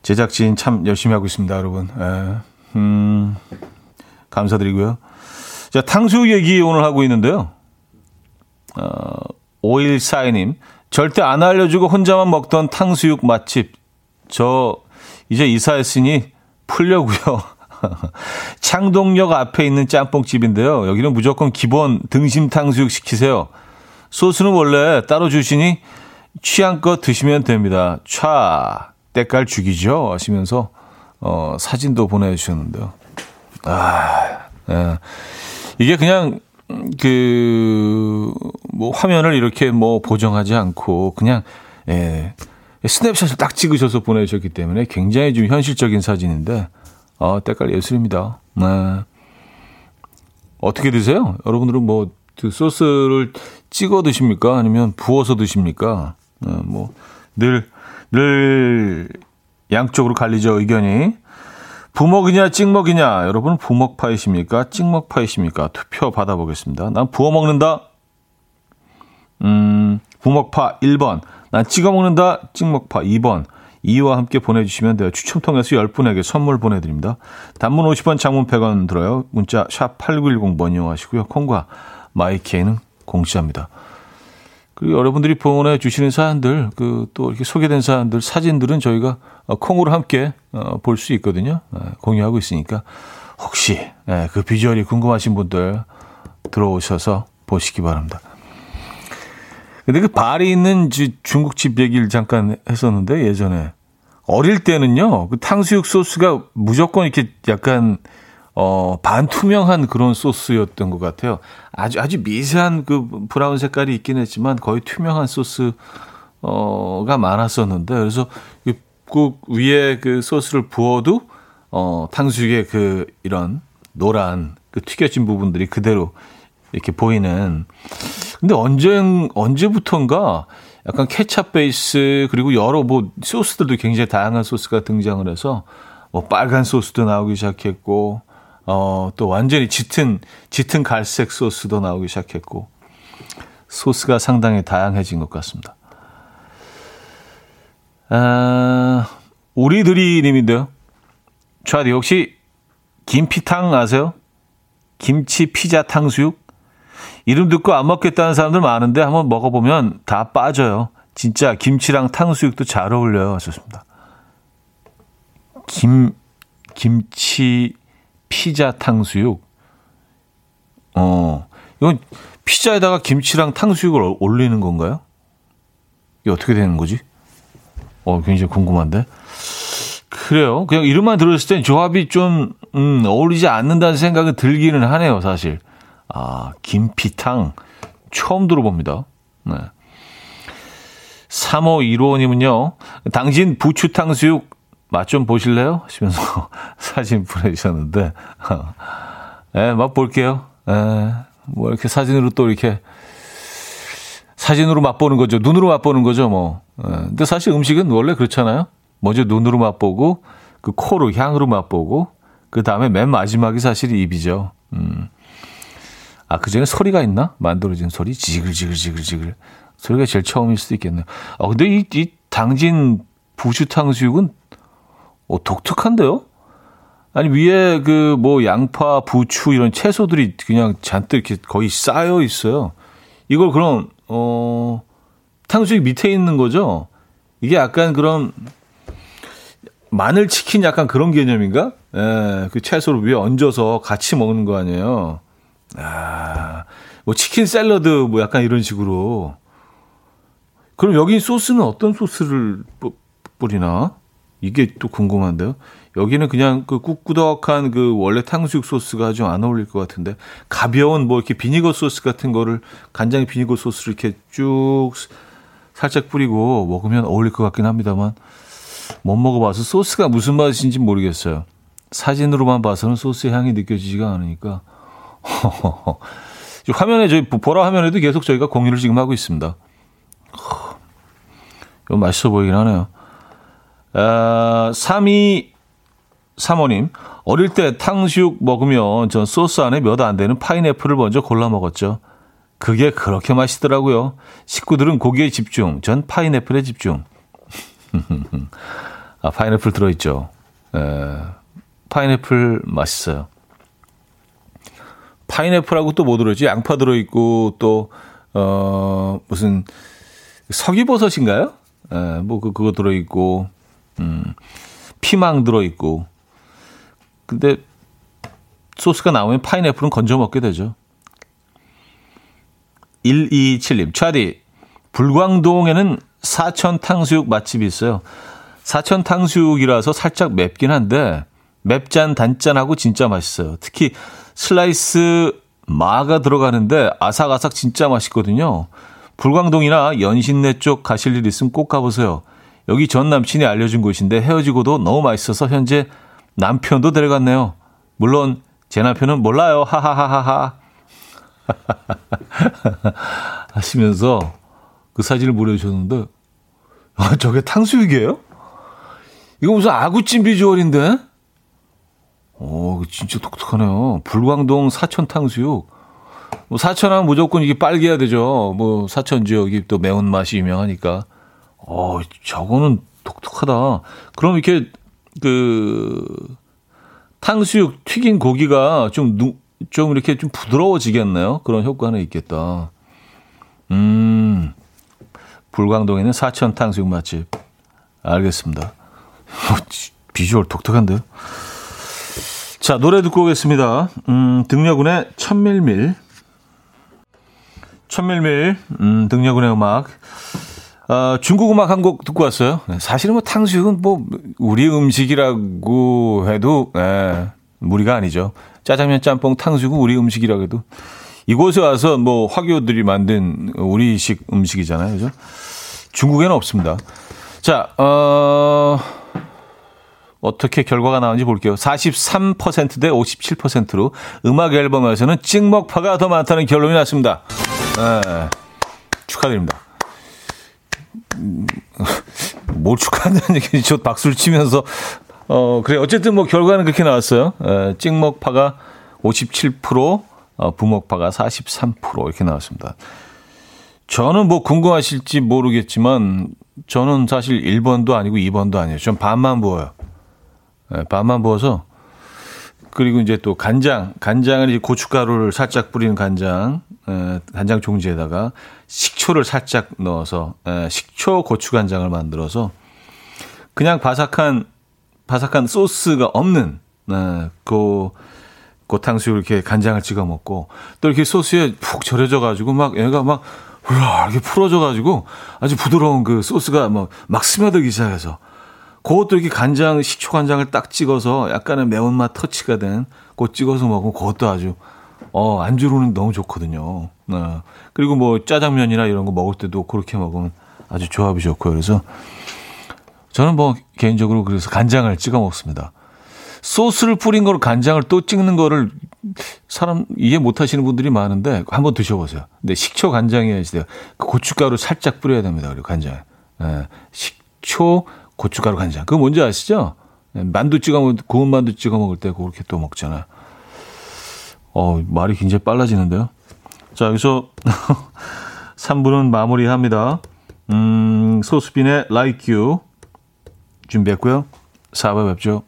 제작진 참 열심히 하고 있습니다, 여러분. 에, 음, 감사드리고요. 자, 탕수육 얘기 오늘 하고 있는데요. 어, 오일사이님, 절대 안 알려주고 혼자만 먹던 탕수육 맛집. 저 이제 이사했으니 풀려고요. 창동역 앞에 있는 짬뽕집인데요. 여기는 무조건 기본 등심 탕수육 시키세요. 소스는 원래 따로 주시니 취향껏 드시면 됩니다. 촤, 때깔 죽이죠 하시면서 어, 사진도 보내주셨는데요. 아, 예. 이게 그냥 그 뭐 화면을 이렇게 뭐 보정하지 않고 그냥 예. 스냅샷을 딱 찍으셔서 보내주셨기 때문에 굉장히 좀 현실적인 사진인데, 아, 때깔 예술입니다. 네. 어떻게 드세요? 여러분들은 뭐, 그 소스를 찍어 드십니까? 아니면 부어서 드십니까? 네, 뭐, 늘, 늘, 양쪽으로 갈리죠, 의견이. 부먹이냐, 찍먹이냐? 여러분은 부먹파이십니까? 찍먹파이십니까? 투표 받아보겠습니다. 난 부어 먹는다. 음, 부먹파 일 번. 난 찍어먹는다. 찍먹파 이 번. 이와 함께 보내주시면 돼요. 추첨 통해서 열 분에게 선물 보내드립니다. 단문 오십 원, 장문 백 원 들어요. 문자 샵 팔구일공 번 이용하시고요. 콩과 마이케이는 공짜입니다. 그리고 여러분들이 보내주시는 사연들, 그 또 이렇게 소개된 사연들, 사진들은 저희가 콩으로 함께 볼 수 있거든요. 공유하고 있으니까 혹시 그 비주얼이 궁금하신 분들 들어오셔서 보시기 바랍니다. 근데 그 발이 있는 중국집 얘기를 잠깐 했었는데 예전에 어릴 때는요 그 탕수육 소스가 무조건 이렇게 약간 어 반투명한 그런 소스였던 것 같아요. 아주 아주 미세한 그 브라운 색깔이 있긴 했지만 거의 투명한 소스가 많았었는데 그래서 꼭 위에 그 소스를 부어도 어 탕수육의 그 이런 노란 그 튀겨진 부분들이 그대로 이렇게 보이는. 근데 언제, 언제부턴가 약간 케첩 베이스, 그리고 여러 뭐 소스들도 굉장히 다양한 소스가 등장을 해서 뭐 빨간 소스도 나오기 시작했고, 어, 또 완전히 짙은, 짙은 갈색 소스도 나오기 시작했고, 소스가 상당히 다양해진 것 같습니다. 아, 우리들이님인데요. 좌디, 혹시 김피탕 아세요? 김치 피자 탕수육? 이름 듣고 안 먹겠다는 사람들 많은데 한번 먹어보면 다 빠져요. 진짜 김치랑 탕수육도 잘 어울려요. 좋습니다. 김, 김치 피자 탕수육. 어, 이건 피자에다가 김치랑 탕수육을 올리는 건가요? 이게 어떻게 되는 거지? 어, 굉장히 궁금한데. 그래요. 그냥 이름만 들었을 땐 조합이 좀, 음, 어울리지 않는다는 생각이 들기는 하네요, 사실. 아, 김피탕. 처음 들어봅니다. 네. 삼오일오님은요, 당신 부추탕수육 맛 좀 보실래요? 하시면서 사진 보내주셨는데, 예, 네, 맛 볼게요. 예, 네, 뭐 이렇게 사진으로 또 이렇게 사진으로 맛보는 거죠. 눈으로 맛보는 거죠, 뭐. 근데 사실 음식은 원래 그렇잖아요. 먼저 눈으로 맛보고, 그 코로 향으로 맛보고, 그 다음에 맨 마지막이 사실 입이죠. 음. 아, 그 전에 소리가 있나? 만들어진 소리? 지글지글지글지글. 소리가 제일 처음일 수도 있겠네요. 아, 근데 이, 이 당진 부추 탕수육은 어, 독특한데요? 아니, 위에 그 뭐 양파, 부추 이런 채소들이 그냥 잔뜩 이렇게 거의 쌓여 있어요. 이걸 그럼, 어, 탕수육 밑에 있는 거죠? 이게 약간 그런 마늘 치킨 약간 그런 개념인가? 예, 그 채소를 위에 얹어서 같이 먹는 거 아니에요? 아, 뭐 치킨 샐러드 뭐 약간 이런 식으로. 그럼 여기 소스는 어떤 소스를 뿌리나? 이게 또 궁금한데요. 여기는 그냥 그 꾸덕한 그 원래 탕수육 소스가 좀 안 어울릴 것 같은데, 가벼운 뭐 이렇게 비니거 소스 같은 거를, 간장 비니거 소스를 이렇게 쭉 살짝 뿌리고 먹으면 어울릴 것 같긴 합니다만, 못 먹어봐서 소스가 무슨 맛인지 모르겠어요. 사진으로만 봐서는 소스의 향이 느껴지지가 않으니까. 화면에, 저희 보라 화면에도 계속 저희가 공유를 지금 하고 있습니다. 이거 맛있어 보이긴 하네요. 아, 삼이삼오님, 어릴 때 탕수육 먹으면 전 소스 안에 몇 안 되는 파인애플을 먼저 골라 먹었죠. 그게 그렇게 맛있더라고요. 식구들은 고기에 집중, 전 파인애플에 집중. 아, 파인애플 들어있죠. 에, 파인애플 맛있어요. 파인애플하고 또 뭐 들어있지? 양파 들어있고 또 어, 무슨 석이버섯인가요? 에, 뭐 그, 그거 들어있고, 음, 피망 들어있고. 근데 소스가 나오면 파인애플은 건져 먹게 되죠. 일이칠님, 차디, 불광동에는 사천 탕수육 맛집이 있어요. 사천 탕수육이라서 살짝 맵긴 한데 맵짠 단짠하고 진짜 맛있어요. 특히 슬라이스 마가 들어가는데 아삭아삭 진짜 맛있거든요. 불광동이나 연신내 쪽 가실 일 있으면 꼭 가보세요. 여기 전 남친이 알려준 곳인데 헤어지고도 너무 맛있어서 현재 남편도 데려갔네요. 물론 제 남편은 몰라요. 하하하하하 하시면서 그 사진을 보내주셨는데, 아, 저게 탕수육이에요? 이거 무슨 아구찜 비주얼인데? 오, 진짜 독특하네요. 불광동 사천 탕수육. 뭐 사천하면 무조건 이게 빨개야 되죠. 뭐 사천 지역이 또 매운맛이 유명하니까. 어, 저거는 독특하다. 그럼 이렇게 그 탕수육 튀긴 고기가 좀 누, 좀 이렇게 좀 부드러워지겠네요. 그런 효과는 있겠다. 음, 불광동에는 사천 탕수육 맛집. 알겠습니다. 비주얼 독특한데요. 자, 노래 듣고 오겠습니다. 음, 등려군의 천밀밀. 천밀밀, 음, 등려군의 음악. 어, 중국 음악 한 곡 듣고 왔어요. 사실은 뭐 탕수육은 뭐 우리 음식이라고 해도 에, 무리가 아니죠. 짜장면, 짬뽕, 탕수육은 우리 음식이라고 해도. 이곳에 와서 뭐 화교들이 만든 우리식 음식이잖아요. 그죠? 중국에는 없습니다. 자, 어, 어떻게 결과가 나오는지 볼게요. 사십삼 퍼센트 대 오십칠 퍼센트로 음악 앨범에서는 찍먹파가 더 많다는 결론이 났습니다. 네, 축하드립니다. 뭘 축하한다는 얘기지? 저 박수를 치면서. 어, 그래. 어쨌든 뭐 결과는 그렇게 나왔어요. 에, 찍먹파가 오십칠 퍼센트, 어, 부먹파가 사십삼 퍼센트 이렇게 나왔습니다. 저는 뭐 궁금하실지 모르겠지만 저는 사실 일 번도 아니고 이 번도 아니에요. 전 반만 부어요. 예, 반만 부어서. 그리고 이제 또 간장, 간장은 이제 고춧가루를 살짝 뿌리는 간장, 예, 간장 종지에다가 식초를 살짝 넣어서, 예, 식초 고추간장을 만들어서 그냥 바삭한 바삭한 소스가 없는, 예, 그 고탕수육 이렇게 간장을 찍어 먹고, 또 이렇게 소스에 푹 절여져가지고 막 얘가 막 우와 이렇게 풀어져가지고 아주 부드러운 그 소스가 막, 막 스며들기 시작해서, 그것도 이렇게 간장, 식초 간장을 딱 찍어서 약간의 매운맛 터치가 된 그거 찍어서 먹으면 그것도 아주, 어, 안주로는 너무 좋거든요. 네. 그리고 뭐 짜장면이나 이런 거 먹을 때도 그렇게 먹으면 아주 조합이 좋고요. 그래서 저는 뭐 개인적으로 그래서 간장을 찍어 먹습니다. 소스를 뿌린 걸 간장을 또 찍는 거를 사람 이해 못 하시는 분들이 많은데 한번 드셔보세요. 근데 식초 간장이에요. 고춧가루 살짝 뿌려야 됩니다. 그리고 간장. 예, 식초, 고춧가루, 간장. 그거 뭔지 아시죠? 만두 찍어 먹을, 구운 만두 찍어 먹을 때 그렇게 또 먹잖아요. 어, 말이 굉장히 빨라지는데요. 자, 여기서 삼 부는 마무리합니다. 음, 소수빈의 Like You 준비했고요. 사 부에 뵙죠.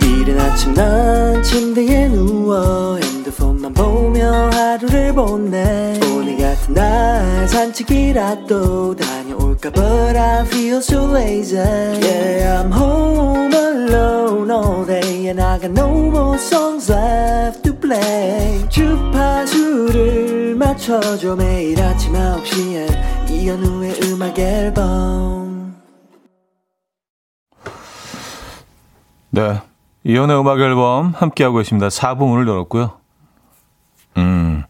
이른 아침 난 침대에 누워 핸드폰만 보며 하루를 보내. 오늘 같은 날 산책이라도 다녀올까. But I feel so lazy. Yeah, I'm home alone all day and I got no more songs left to play. 주파수를 맞춰줘. 매일 아침 아홉 시에 이현우의 음악 앨범. 네, 이현우의 음악 앨범 함께하고 있습니다. 사 부문을 열었고요. 음,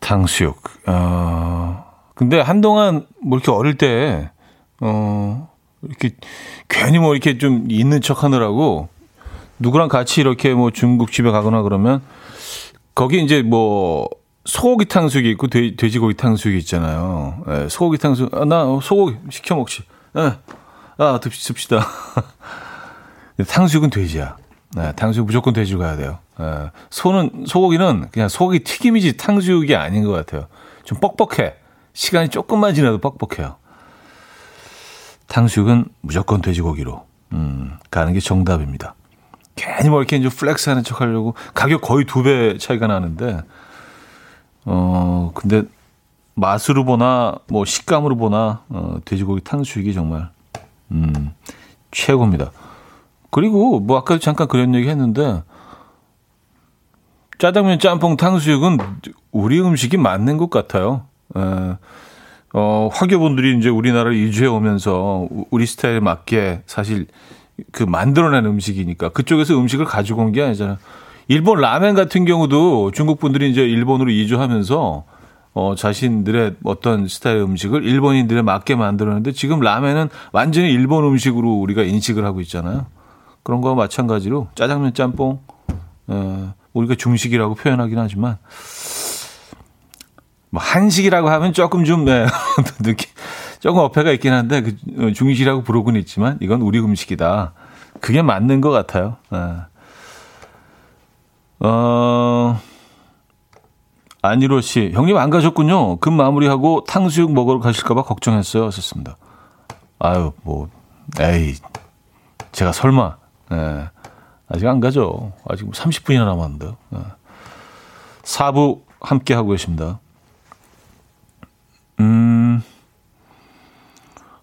탕수육. 어, 근데 한동안 뭐 이렇게 어릴 때, 어, 이렇게 괜히 뭐 이렇게 좀 있는 척 하느라고 누구랑 같이 이렇게 뭐 중국집에 가거나 그러면 거기 이제 뭐 소고기 탕수육이 있고 돼, 돼지고기 탕수육이 있잖아요. 예, 소고기 탕수육. 아, 나 소고기 시켜 먹지. 예, 아, 듭시다. 탕수육은 돼지야. 네, 탕수육 무조건 돼지로 가야 돼요. 네, 소는, 소고기는 그냥 소고기 튀김이지 탕수육이 아닌 것 같아요. 좀 뻑뻑해. 시간이 조금만 지나도 뻑뻑해요. 탕수육은 무조건 돼지고기로 음, 가는 게 정답입니다. 괜히 뭐 이렇게 이제 플렉스하는 척 하려고 가격 거의 두 배 차이가 나는데 어 근데 맛으로 보나 뭐 식감으로 보나 어, 돼지고기 탕수육이 정말 음, 최고입니다. 그리고 뭐 아까도 잠깐 그런 얘기 했는데 짜장면, 짬뽕, 탕수육은 우리 음식이 맞는 것 같아요. 에, 어, 화교분들이 이제 우리나라를 이주해 오면서 우리 스타일에 맞게 사실 그 만들어낸 음식이니까 그쪽에서 음식을 가지고 온 게 아니잖아요. 일본 라멘 같은 경우도 중국 분들이 이제 일본으로 이주하면서 어, 자신들의 어떤 스타일 음식을 일본인들에 맞게 만들었는데 지금 라멘은 완전히 일본 음식으로 우리가 인식을 하고 있잖아요. 그런 거와 마찬가지로 짜장면, 짬뽕, 어, 우리가 중식이라고 표현하긴 하지만 뭐 한식이라고 하면 조금 좀 네, 느낌, 조금 어폐가 있긴 한데 그 중식이라고 부르곤 있지만 이건 우리 음식이다. 그게 맞는 것 같아요. 어, 어 안일호 씨, 형님 안 가셨군요. 금 마무리하고 탕수육 먹으러 가실까 봐 걱정했어요. 하셨습니다. 아유, 뭐, 에이, 제가 설마. 예, 아직 안 가죠. 아직 삼십 분이나 남았는데. 예. 사 부 함께하고 계십니다. 음,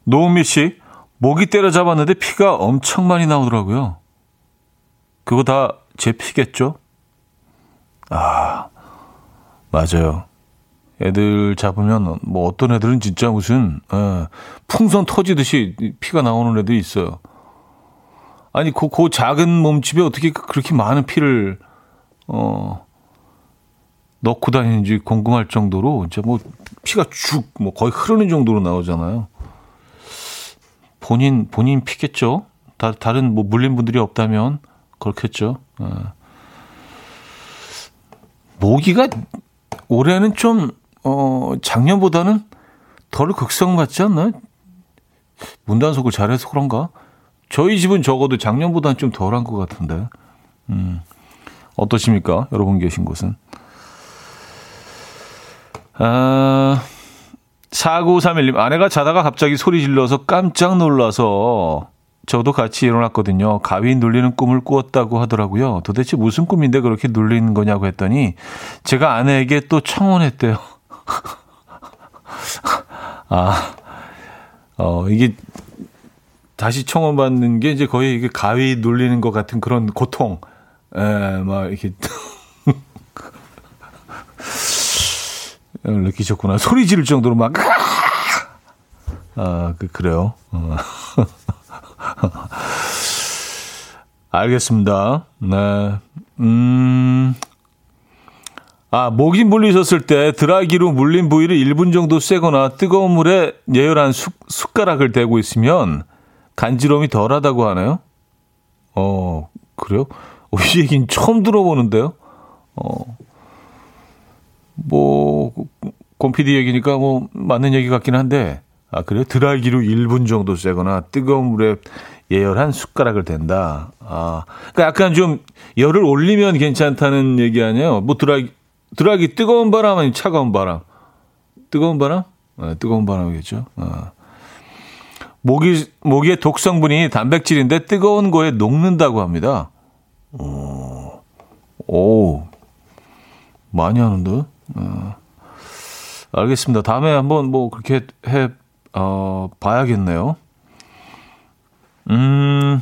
노은미 씨, 모기 때려잡았는데 피가 엄청 많이 나오더라고요. 그거 다 제 피겠죠? 아, 맞아요. 애들 잡으면 뭐 어떤 애들은 진짜 무슨 예, 풍선 터지듯이 피가 나오는 애들이 있어요. 아니, 그, 그 작은 몸집에 어떻게 그렇게 많은 피를, 어, 넣고 다니는지 궁금할 정도로, 이제 뭐, 피가 쭉, 뭐, 거의 흐르는 정도로 나오잖아요. 본인, 본인 피겠죠? 다, 다른, 뭐, 물린 분들이 없다면, 그렇겠죠. 예. 모기가 올해는 좀, 어, 작년보다는 덜 극성맞지 않나요? 문단속을 잘해서 그런가? 저희 집은 적어도 작년보다는 좀 덜한 것 같은데 음, 어떠십니까? 여러분 계신 곳은. 아, 사구삼일 님, 아내가 자다가 갑자기 소리 질러서 깜짝 놀라서 저도 같이 일어났거든요. 가위 눌리는 꿈을 꾸었다고 하더라고요. 도대체 무슨 꿈인데 그렇게 눌리는 거냐고 했더니 제가 아내에게 또 청혼했대요. 아, 어, 이게 다시 청혼받는 게 이제 거의 이게 가위 눌리는 것 같은 그런 고통. 에, 막 이렇게. 느끼셨구나. 소리 지를 정도로 막. 아, 그, 그래요. 어. 알겠습니다. 네. 음. 아, 모기 물리셨을 때 드라이기로 물린 부위를 일 분 정도 쐬거나 뜨거운 물에 예열한 숟, 숟가락을 대고 있으면 간지러움이 덜하다고 하나요? 어, 그래요? 어, 이 얘기는 처음 들어보는데요. 어, 뭐 곰피디 얘기니까 뭐 맞는 얘기 같긴 한데, 아 그래요? 드라이기로 일 분 정도 쐬거나 뜨거운 물에 예열한 숟가락을 댄다. 아, 그러니까 약간 좀 열을 올리면 괜찮다는 얘기 아니에요? 뭐 드라이기 드라이기 뜨거운 바람 아니면 차가운 바람? 뜨거운 바람? 네, 뜨거운 바람이겠죠. 아. 모기, 모기의 독성분이 단백질인데 뜨거운 거에 녹는다고 합니다. 오, 오 많이 하는데? 아. 알겠습니다. 다음에 한번 뭐 그렇게 해, 어, 봐야겠네요. 음,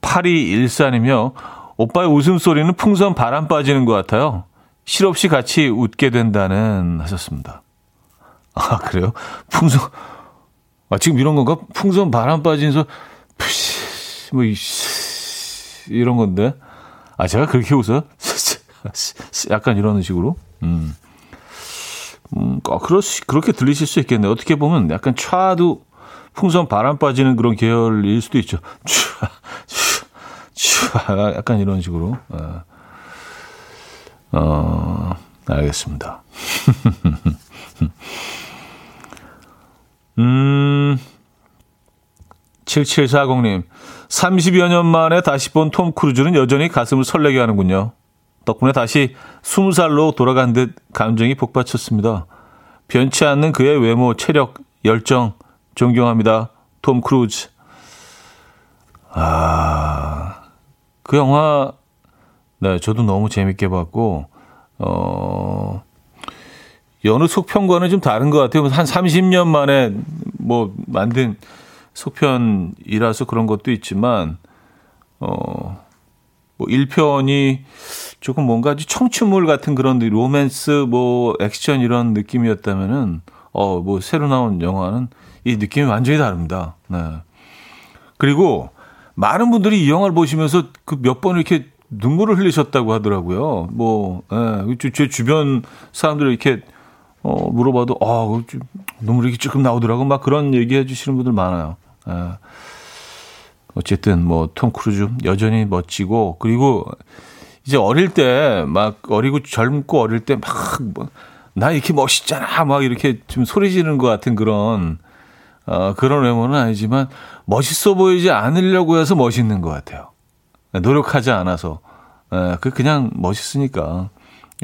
팔이일사님이요. 오빠의 웃음소리는 풍선 바람 빠지는 것 같아요. 실없이 같이 웃게 된다는 하셨습니다. 아, 그래요? 풍선, 아, 지금 이런 건가? 풍선 바람 빠진 소리, 푸시, 뭐, 이런 건데. 아, 제가 그렇게 웃어요? 약간 이런 식으로. 음. 음, 아, 그렇시, 그렇게 들리실 수 있겠네요. 어떻게 보면 약간 차도 풍선 바람 빠지는 그런 계열일 수도 있죠. 촤, 촤, 촤, 약간 이런 식으로. 아. 어, 알겠습니다. 음, 칠칠사공님, 삼십여 년 만에 다시 본 톰 크루즈는 여전히 가슴을 설레게 하는군요. 덕분에 다시 스무 살로 돌아간 듯 감정이 복받쳤습니다. 변치 않는 그의 외모, 체력, 열정, 존경합니다. 톰 크루즈. 아, 그 영화, 네, 저도 너무 재밌게 봤고, 어, 여느 속편과는 좀 다른 것 같아요. 한 삼십 년 만에 뭐 만든 속편이라서 그런 것도 있지만, 어, 뭐 일 편이 조금 뭔가 청춘물 같은 그런 로맨스, 뭐 액션 이런 느낌이었다면은, 어, 뭐 새로 나온 영화는 이 느낌이 완전히 다릅니다. 네. 그리고 많은 분들이 이 영화를 보시면서 그 몇 번 이렇게 눈물을 흘리셨다고 하더라고요. 뭐, 예, 제 주변 사람들 이렇게, 어, 물어봐도, 아, 눈물이 조금 나오더라고. 막 그런 얘기 해주시는 분들 많아요. 예. 어쨌든, 뭐, 톰 크루즈 여전히 멋지고, 그리고 이제 어릴 때, 막, 어리고 젊고 어릴 때 막, 뭐, 나 이렇게 멋있잖아. 막 이렇게 좀 소리 지르는 것 같은 그런, 어, 그런 외모는 아니지만, 멋있어 보이지 않으려고 해서 멋있는 것 같아요. 노력하지 않아서. 그 그냥 멋있으니까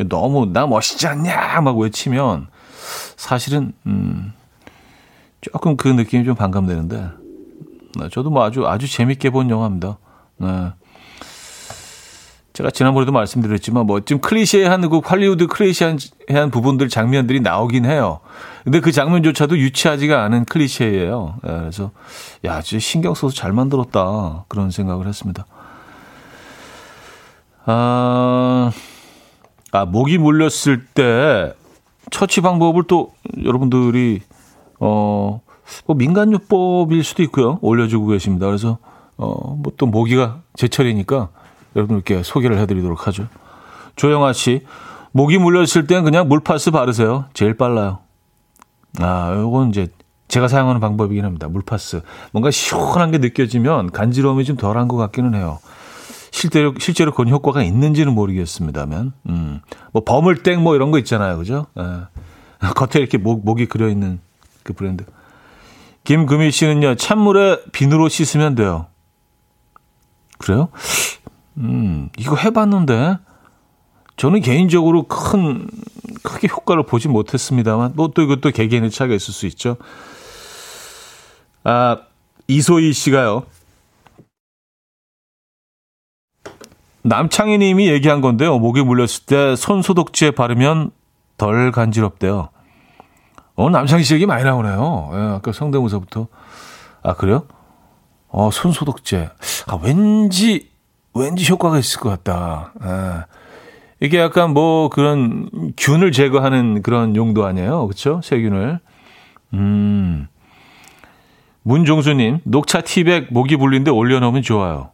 너무 나 멋있지 않냐 막 외치면 사실은 음 조금 그 느낌이 좀 반감되는데, 저도 뭐 아주 아주 재밌게 본 영화입니다. 네. 제가 지난번에도 말씀드렸지만 뭐 좀 클리셰한 그 할리우드 클리셰한 부분들 장면들이 나오긴 해요. 근데 그 장면조차도 유치하지가 않은 클리셰예요. 그래서 야, 진짜 신경 써서 잘 만들었다 그런 생각을 했습니다. 아, 아, 모기 물렸을 때 처치 방법을 또 여러분들이 어, 뭐 민간요법일 수도 있고요. 올려주고 계십니다. 그래서 어, 뭐 또 모기가 제철이니까 여러분들께 소개를 해드리도록 하죠. 조영아 씨, 모기 물렸을 땐 그냥 물파스 바르세요. 제일 빨라요. 아, 요건 이제 제가 사용하는 방법이긴 합니다. 물파스. 뭔가 시원한 게 느껴지면 간지러움이 좀 덜한 것 같기는 해요. 실제로, 실제로 그런 효과가 있는지는 모르겠습니다만, 음, 뭐, 버물땡 뭐 이런 거 있잖아요. 그죠? 에. 겉에 이렇게 목, 목이 그려있는 그 브랜드. 김금희 씨는요, 찬물에 비누로 씻으면 돼요. 그래요? 음, 이거 해봤는데, 저는 개인적으로 큰, 크게 효과를 보지 못했습니다만, 뭐 또 이것도 개개인의 차이가 있을 수 있죠. 아, 이소희 씨가요, 남창희 님이 얘기한 건데요. 목이 물렸을 때 손소독제 바르면 덜 간지럽대요. 어, 남창희 씨 얘기 많이 나오네요. 예, 아까 성대모사부터. 아, 그래요? 어, 손소독제. 아, 왠지, 왠지 효과가 있을 것 같다. 예. 이게 약간 뭐 그런 균을 제거하는 그런 용도 아니에요. 그렇죠? 세균을. 음. 문종수 님, 녹차 티백 목이 물린데 올려놓으면 좋아요.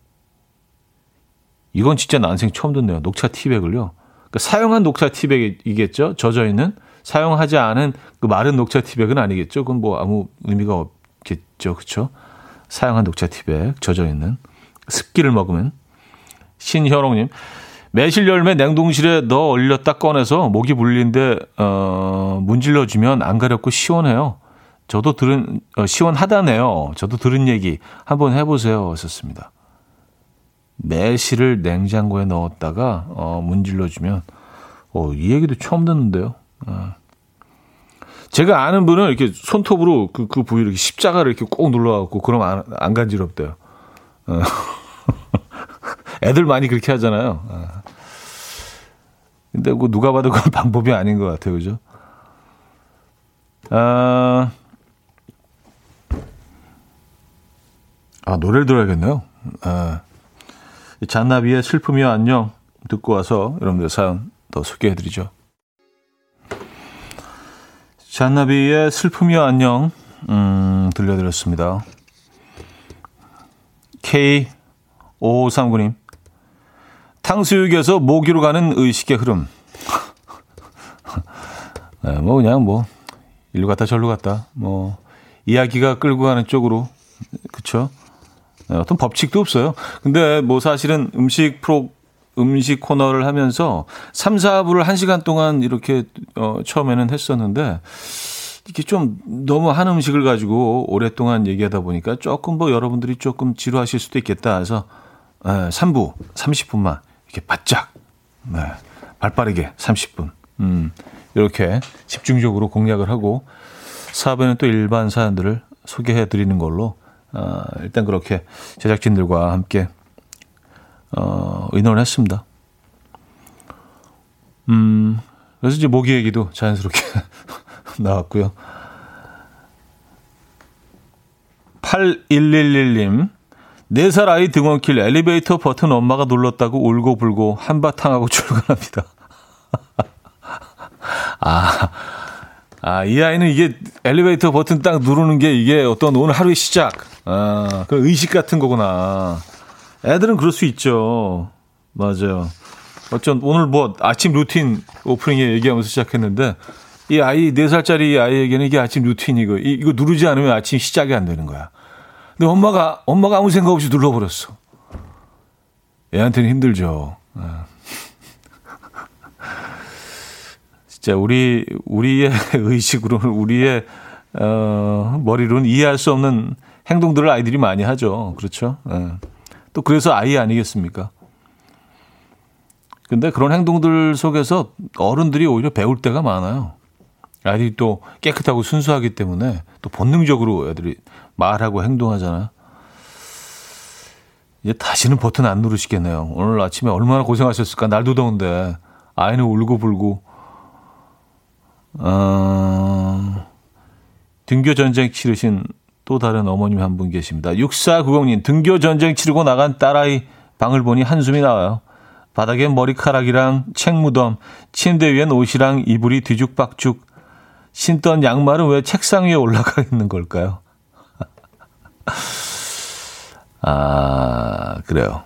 이건 진짜 난생 처음 듣네요. 녹차 티백을요. 그러니까 사용한 녹차 티백이겠죠. 젖어 있는, 사용하지 않은 그 마른 녹차 티백은 아니겠죠. 그건 뭐 아무 의미가 없겠, 있죠. 그렇죠? 사용한 녹차 티백 젖어있는. 습기를 먹으면. 신현옥님. 매실 열매 냉동실에 넣어 얼렸다 꺼내서 목이 물린데 어, 문질러주면 안 가렵고 시원해요. 저도 들은 어, 시원하다네요. 저도 들은 얘기 한번 해보세요. 했었습니다. 매실을 냉장고에 넣었다가 어, 문질러주면 어, 이 얘기도 처음 듣는데요. 어. 제가 아는 분은 이렇게 손톱으로 그, 그 부위 이렇게 십자가를 이렇게 꼭 눌러갖고 그럼 안, 안 간지럽대요. 어. 애들 많이 그렇게 하잖아요. 어. 근데 그 누가 봐도 그건 방법이 아닌 것 같아요. 그죠? 아, 아 노래를 들어야겠네요. 아, 잔나비의 슬픔이여 안녕 듣고 와서 여러분들 사연 더 소개해드리죠. 잔나비의 슬픔이여 안녕 음, 들려드렸습니다. 케이 오오삼구님 탕수육에서 모기로 가는 의식의 흐름. 네, 뭐 그냥 뭐 일로 갔다 절로 갔다 뭐 이야기가 끌고 가는 쪽으로 그렇죠. 네, 어떤 법칙도 없어요. 근데 뭐 사실은 음식 프로 음식 코너를 하면서 삼, 사부를 한 시간 동안 이렇게 어, 처음에는 했었는데 이렇게 좀 너무 한 음식을 가지고 오랫동안 얘기하다 보니까 조금 뭐 여러분들이 조금 지루하실 수도 있겠다 해서 네, 삼 부 삼십 분만 이렇게 바짝 네, 발빠르게 삼십 분 음, 이렇게 집중적으로 공략을 하고 사 부에는 또 일반 사연들을 소개해드리는 걸로 어, 일단 그렇게 제작진들과 함께 어, 의논을 했습니다. 음, 그래서 이제 모기 얘기도 자연스럽게 나왔고요. 팔일일일님 네 살 아이 등원길 엘리베이터 버튼 엄마가 눌렀다고 울고 불고 한바탕하고 출근합니다. 아, 아, 이 아이는 이게 엘리베이터 버튼 딱 누르는 게 이게 어떤 오늘 하루의 시작. 아, 그 의식 같은 거구나. 애들은 그럴 수 있죠. 맞아요. 어쩐 오늘 뭐 아침 루틴 오프닝에 얘기하면서 시작했는데 이 아이 네 살짜리 아이에게는 이게 아침 루틴이고 이, 이거 누르지 않으면 아침 시작이 안 되는 거야. 근데 엄마가 엄마가 아무 생각 없이 눌러버렸어. 애한테는 힘들죠. 진짜 우리 우리의 의식으로는 우리의 어, 머리로는 이해할 수 없는 행동들을 아이들이 많이 하죠. 그렇죠. 네. 또 그래서 아이 아니겠습니까? 근데 그런 행동들 속에서 어른들이 오히려 배울 때가 많아요. 아이들이 또 깨끗하고 순수하기 때문에 또 본능적으로 애들이 말하고 행동하잖아요. 이제 다시는 버튼 안 누르시겠네요. 오늘 아침에 얼마나 고생하셨을까. 날도 더운데 아이는 울고 불고 어... 등교전쟁 치르신 또 다른 어머님 한 분 계십니다. 육사구공님 등교전쟁 치르고 나간 딸아이 방을 보니 한숨이 나와요. 바닥엔 머리카락이랑 책무덤, 침대 위엔 옷이랑 이불이 뒤죽박죽. 신던 양말은 왜 책상 위에 올라가 있는 걸까요? 아, 그래요.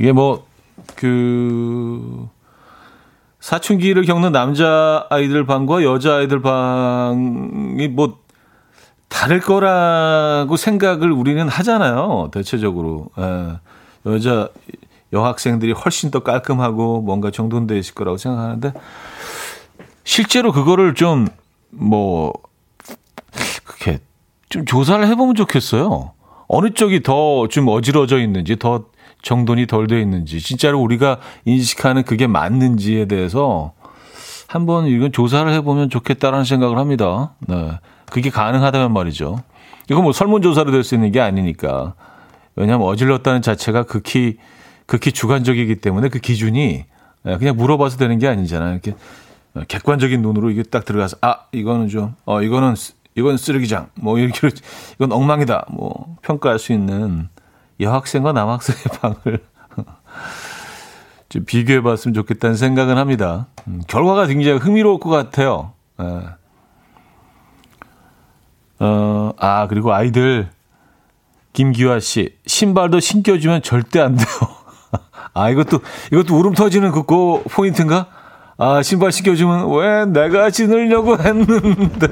이게 뭐, 그, 사춘기를 겪는 남자아이들 방과 여자아이들 방이 뭐, 다를 거라고 생각을 우리는 하잖아요. 대체적으로. 예, 여자, 여학생들이 훨씬 더 깔끔하고 뭔가 정돈되어 있을 거라고 생각하는데, 실제로 그거를 좀, 뭐, 그렇게 좀 조사를 해보면 좋겠어요. 어느 쪽이 더 좀 어지러져 있는지, 더 정돈이 덜 되어 있는지, 진짜로 우리가 인식하는 그게 맞는지에 대해서 한번 이건 조사를 해보면 좋겠다라는 생각을 합니다. 네. 그게 가능하다면 말이죠. 이건 뭐 설문조사로 될 수 있는 게 아니니까. 왜냐하면 어질렀다는 자체가 극히, 극히 주관적이기 때문에 그 기준이 그냥 물어봐서 되는 게 아니잖아요. 이렇게 객관적인 눈으로 이게 딱 들어가서, 아, 이거는 좀, 어, 이거는, 이건 쓰레기장. 뭐, 이렇게, 이건 엉망이다. 뭐, 평가할 수 있는 여학생과 남학생의 방을 좀 비교해 봤으면 좋겠다는 생각은 합니다. 음, 결과가 굉장히 흥미로울 것 같아요. 에. 어, 아, 그리고 아이들, 김기화 씨, 신발도 신겨주면 절대 안 돼요. 아, 이것도, 이것도 울음 터지는 그거 포인트인가? 아, 신발 신겨주면 왜 내가 신으려고 했는데.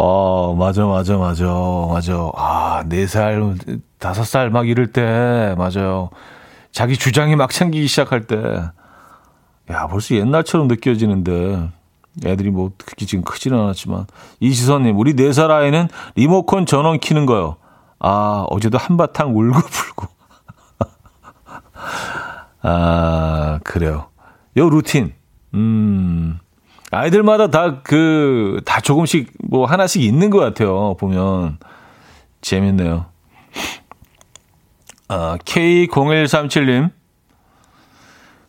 어, 맞아, 맞아, 맞아, 맞아. 아, 네 살, 다섯 살 막 이럴 때, 맞아요. 자기 주장이 막 생기기 시작할 때. 야, 벌써 옛날처럼 느껴지는데. 애들이 뭐, 특히 지금 크지는 않았지만. 이지선님, 우리 네 살 아이는 리모컨 전원 키는 거요. 아, 어제도 한바탕 울고 불고. 아, 그래요. 요 루틴. 음. 아이들마다 다 그, 다 조금씩 뭐 하나씩 있는 것 같아요. 보면. 재밌네요. 아, 케이 공일삼칠님.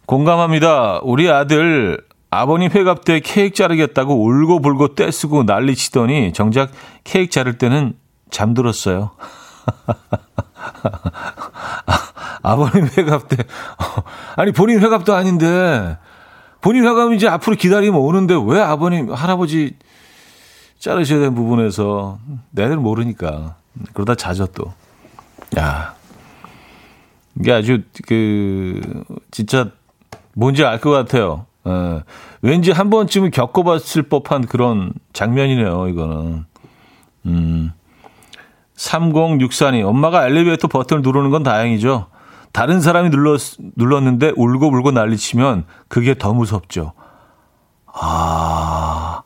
공감합니다. 우리 아들, 아버님 회갑 때 케이크 자르겠다고 울고 불고 떼쓰고 난리 치더니 정작 케이크 자를 때는 잠들었어요. 아, 아버님 회갑 때. 아니, 본인 회갑도 아닌데. 본인 회감이 이제 앞으로 기다리면 오는데 왜 아버님, 할아버지 자르셔야 되는 부분에서 내들 모르니까. 그러다 자죠 또. 야, 이게 아주 그 진짜 뭔지 알 것 같아요. 예. 왠지 한 번쯤은 겪어봤을 법한 그런 장면이네요 이거는. 음. 삼공육사님, 엄마가 엘리베이터 버튼을 누르는 건 다행이죠. 다른 사람이 눌렀, 눌렀는데 울고 불고 난리치면 그게 더 무섭죠. 아,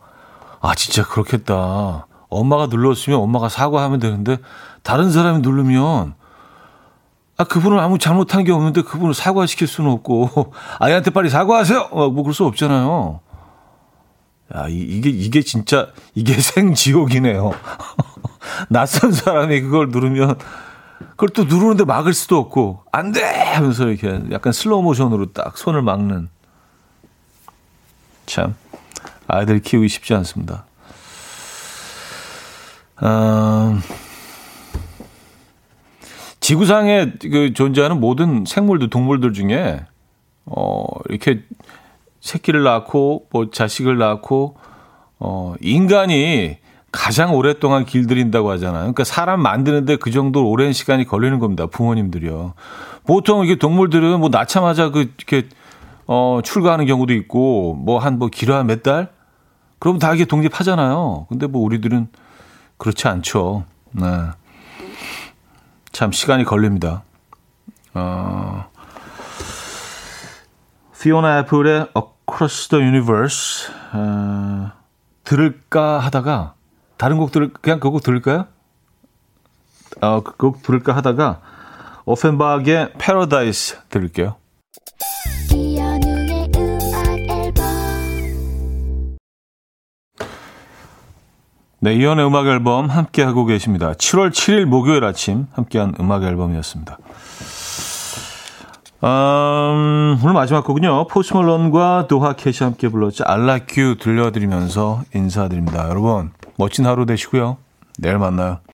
아 진짜 그렇겠다. 엄마가 눌렀으면 엄마가 사과하면 되는데 다른 사람이 누르면 아 그분은 아무 잘못한 게 없는데 그분을 사과시킬 수는 없고 아이한테 빨리 사과하세요. 뭐 그럴 수 없잖아요. 야, 이, 이게 이게 진짜 이게 생지옥이네요. 낯선 사람이 그걸 누르면. 그걸 또 누르는데 막을 수도 없고 안 돼 하면서 이렇게 약간 슬로우 모션으로 딱 손을 막는. 참 아이들 키우기 쉽지 않습니다. 아, 지구상에 그 존재하는 모든 생물들 동물들 중에 어, 이렇게 새끼를 낳고 뭐 자식을 낳고 어, 인간이 가장 오랫동안 길들인다고 하잖아요. 그러니까 사람 만드는데 그 정도 오랜 시간이 걸리는 겁니다. 부모님들이요. 보통 이게 동물들은 뭐 낳자마자 그 이렇게 어 출가하는 경우도 있고 뭐 한 뭐 길어 한 몇 달? 그럼 다 이게 독립하잖아요. 근데 뭐 우리들은 그렇지 않죠. 네. 참 시간이 걸립니다. 어. 피오나 애플의 Across the Universe 어, 들을까 하다가. 다른 곡 들을, 그냥 그 곡 들을까요? 아, 그 곡 들을까 하다가, 오펜박의 Paradise 들을게요. 이현우의 음악 앨범. 네, 이현우의 음악 앨범 함께하고 계십니다. 칠월 칠일 목요일 아침 함께한 음악 앨범이었습니다. 음, 오늘 마지막 곡은요. 포스트 말론과 도하 캐시 함께 불렀죠. I like you 들려드리면서 인사드립니다. 여러분 멋진 하루 되시고요. 내일 만나요.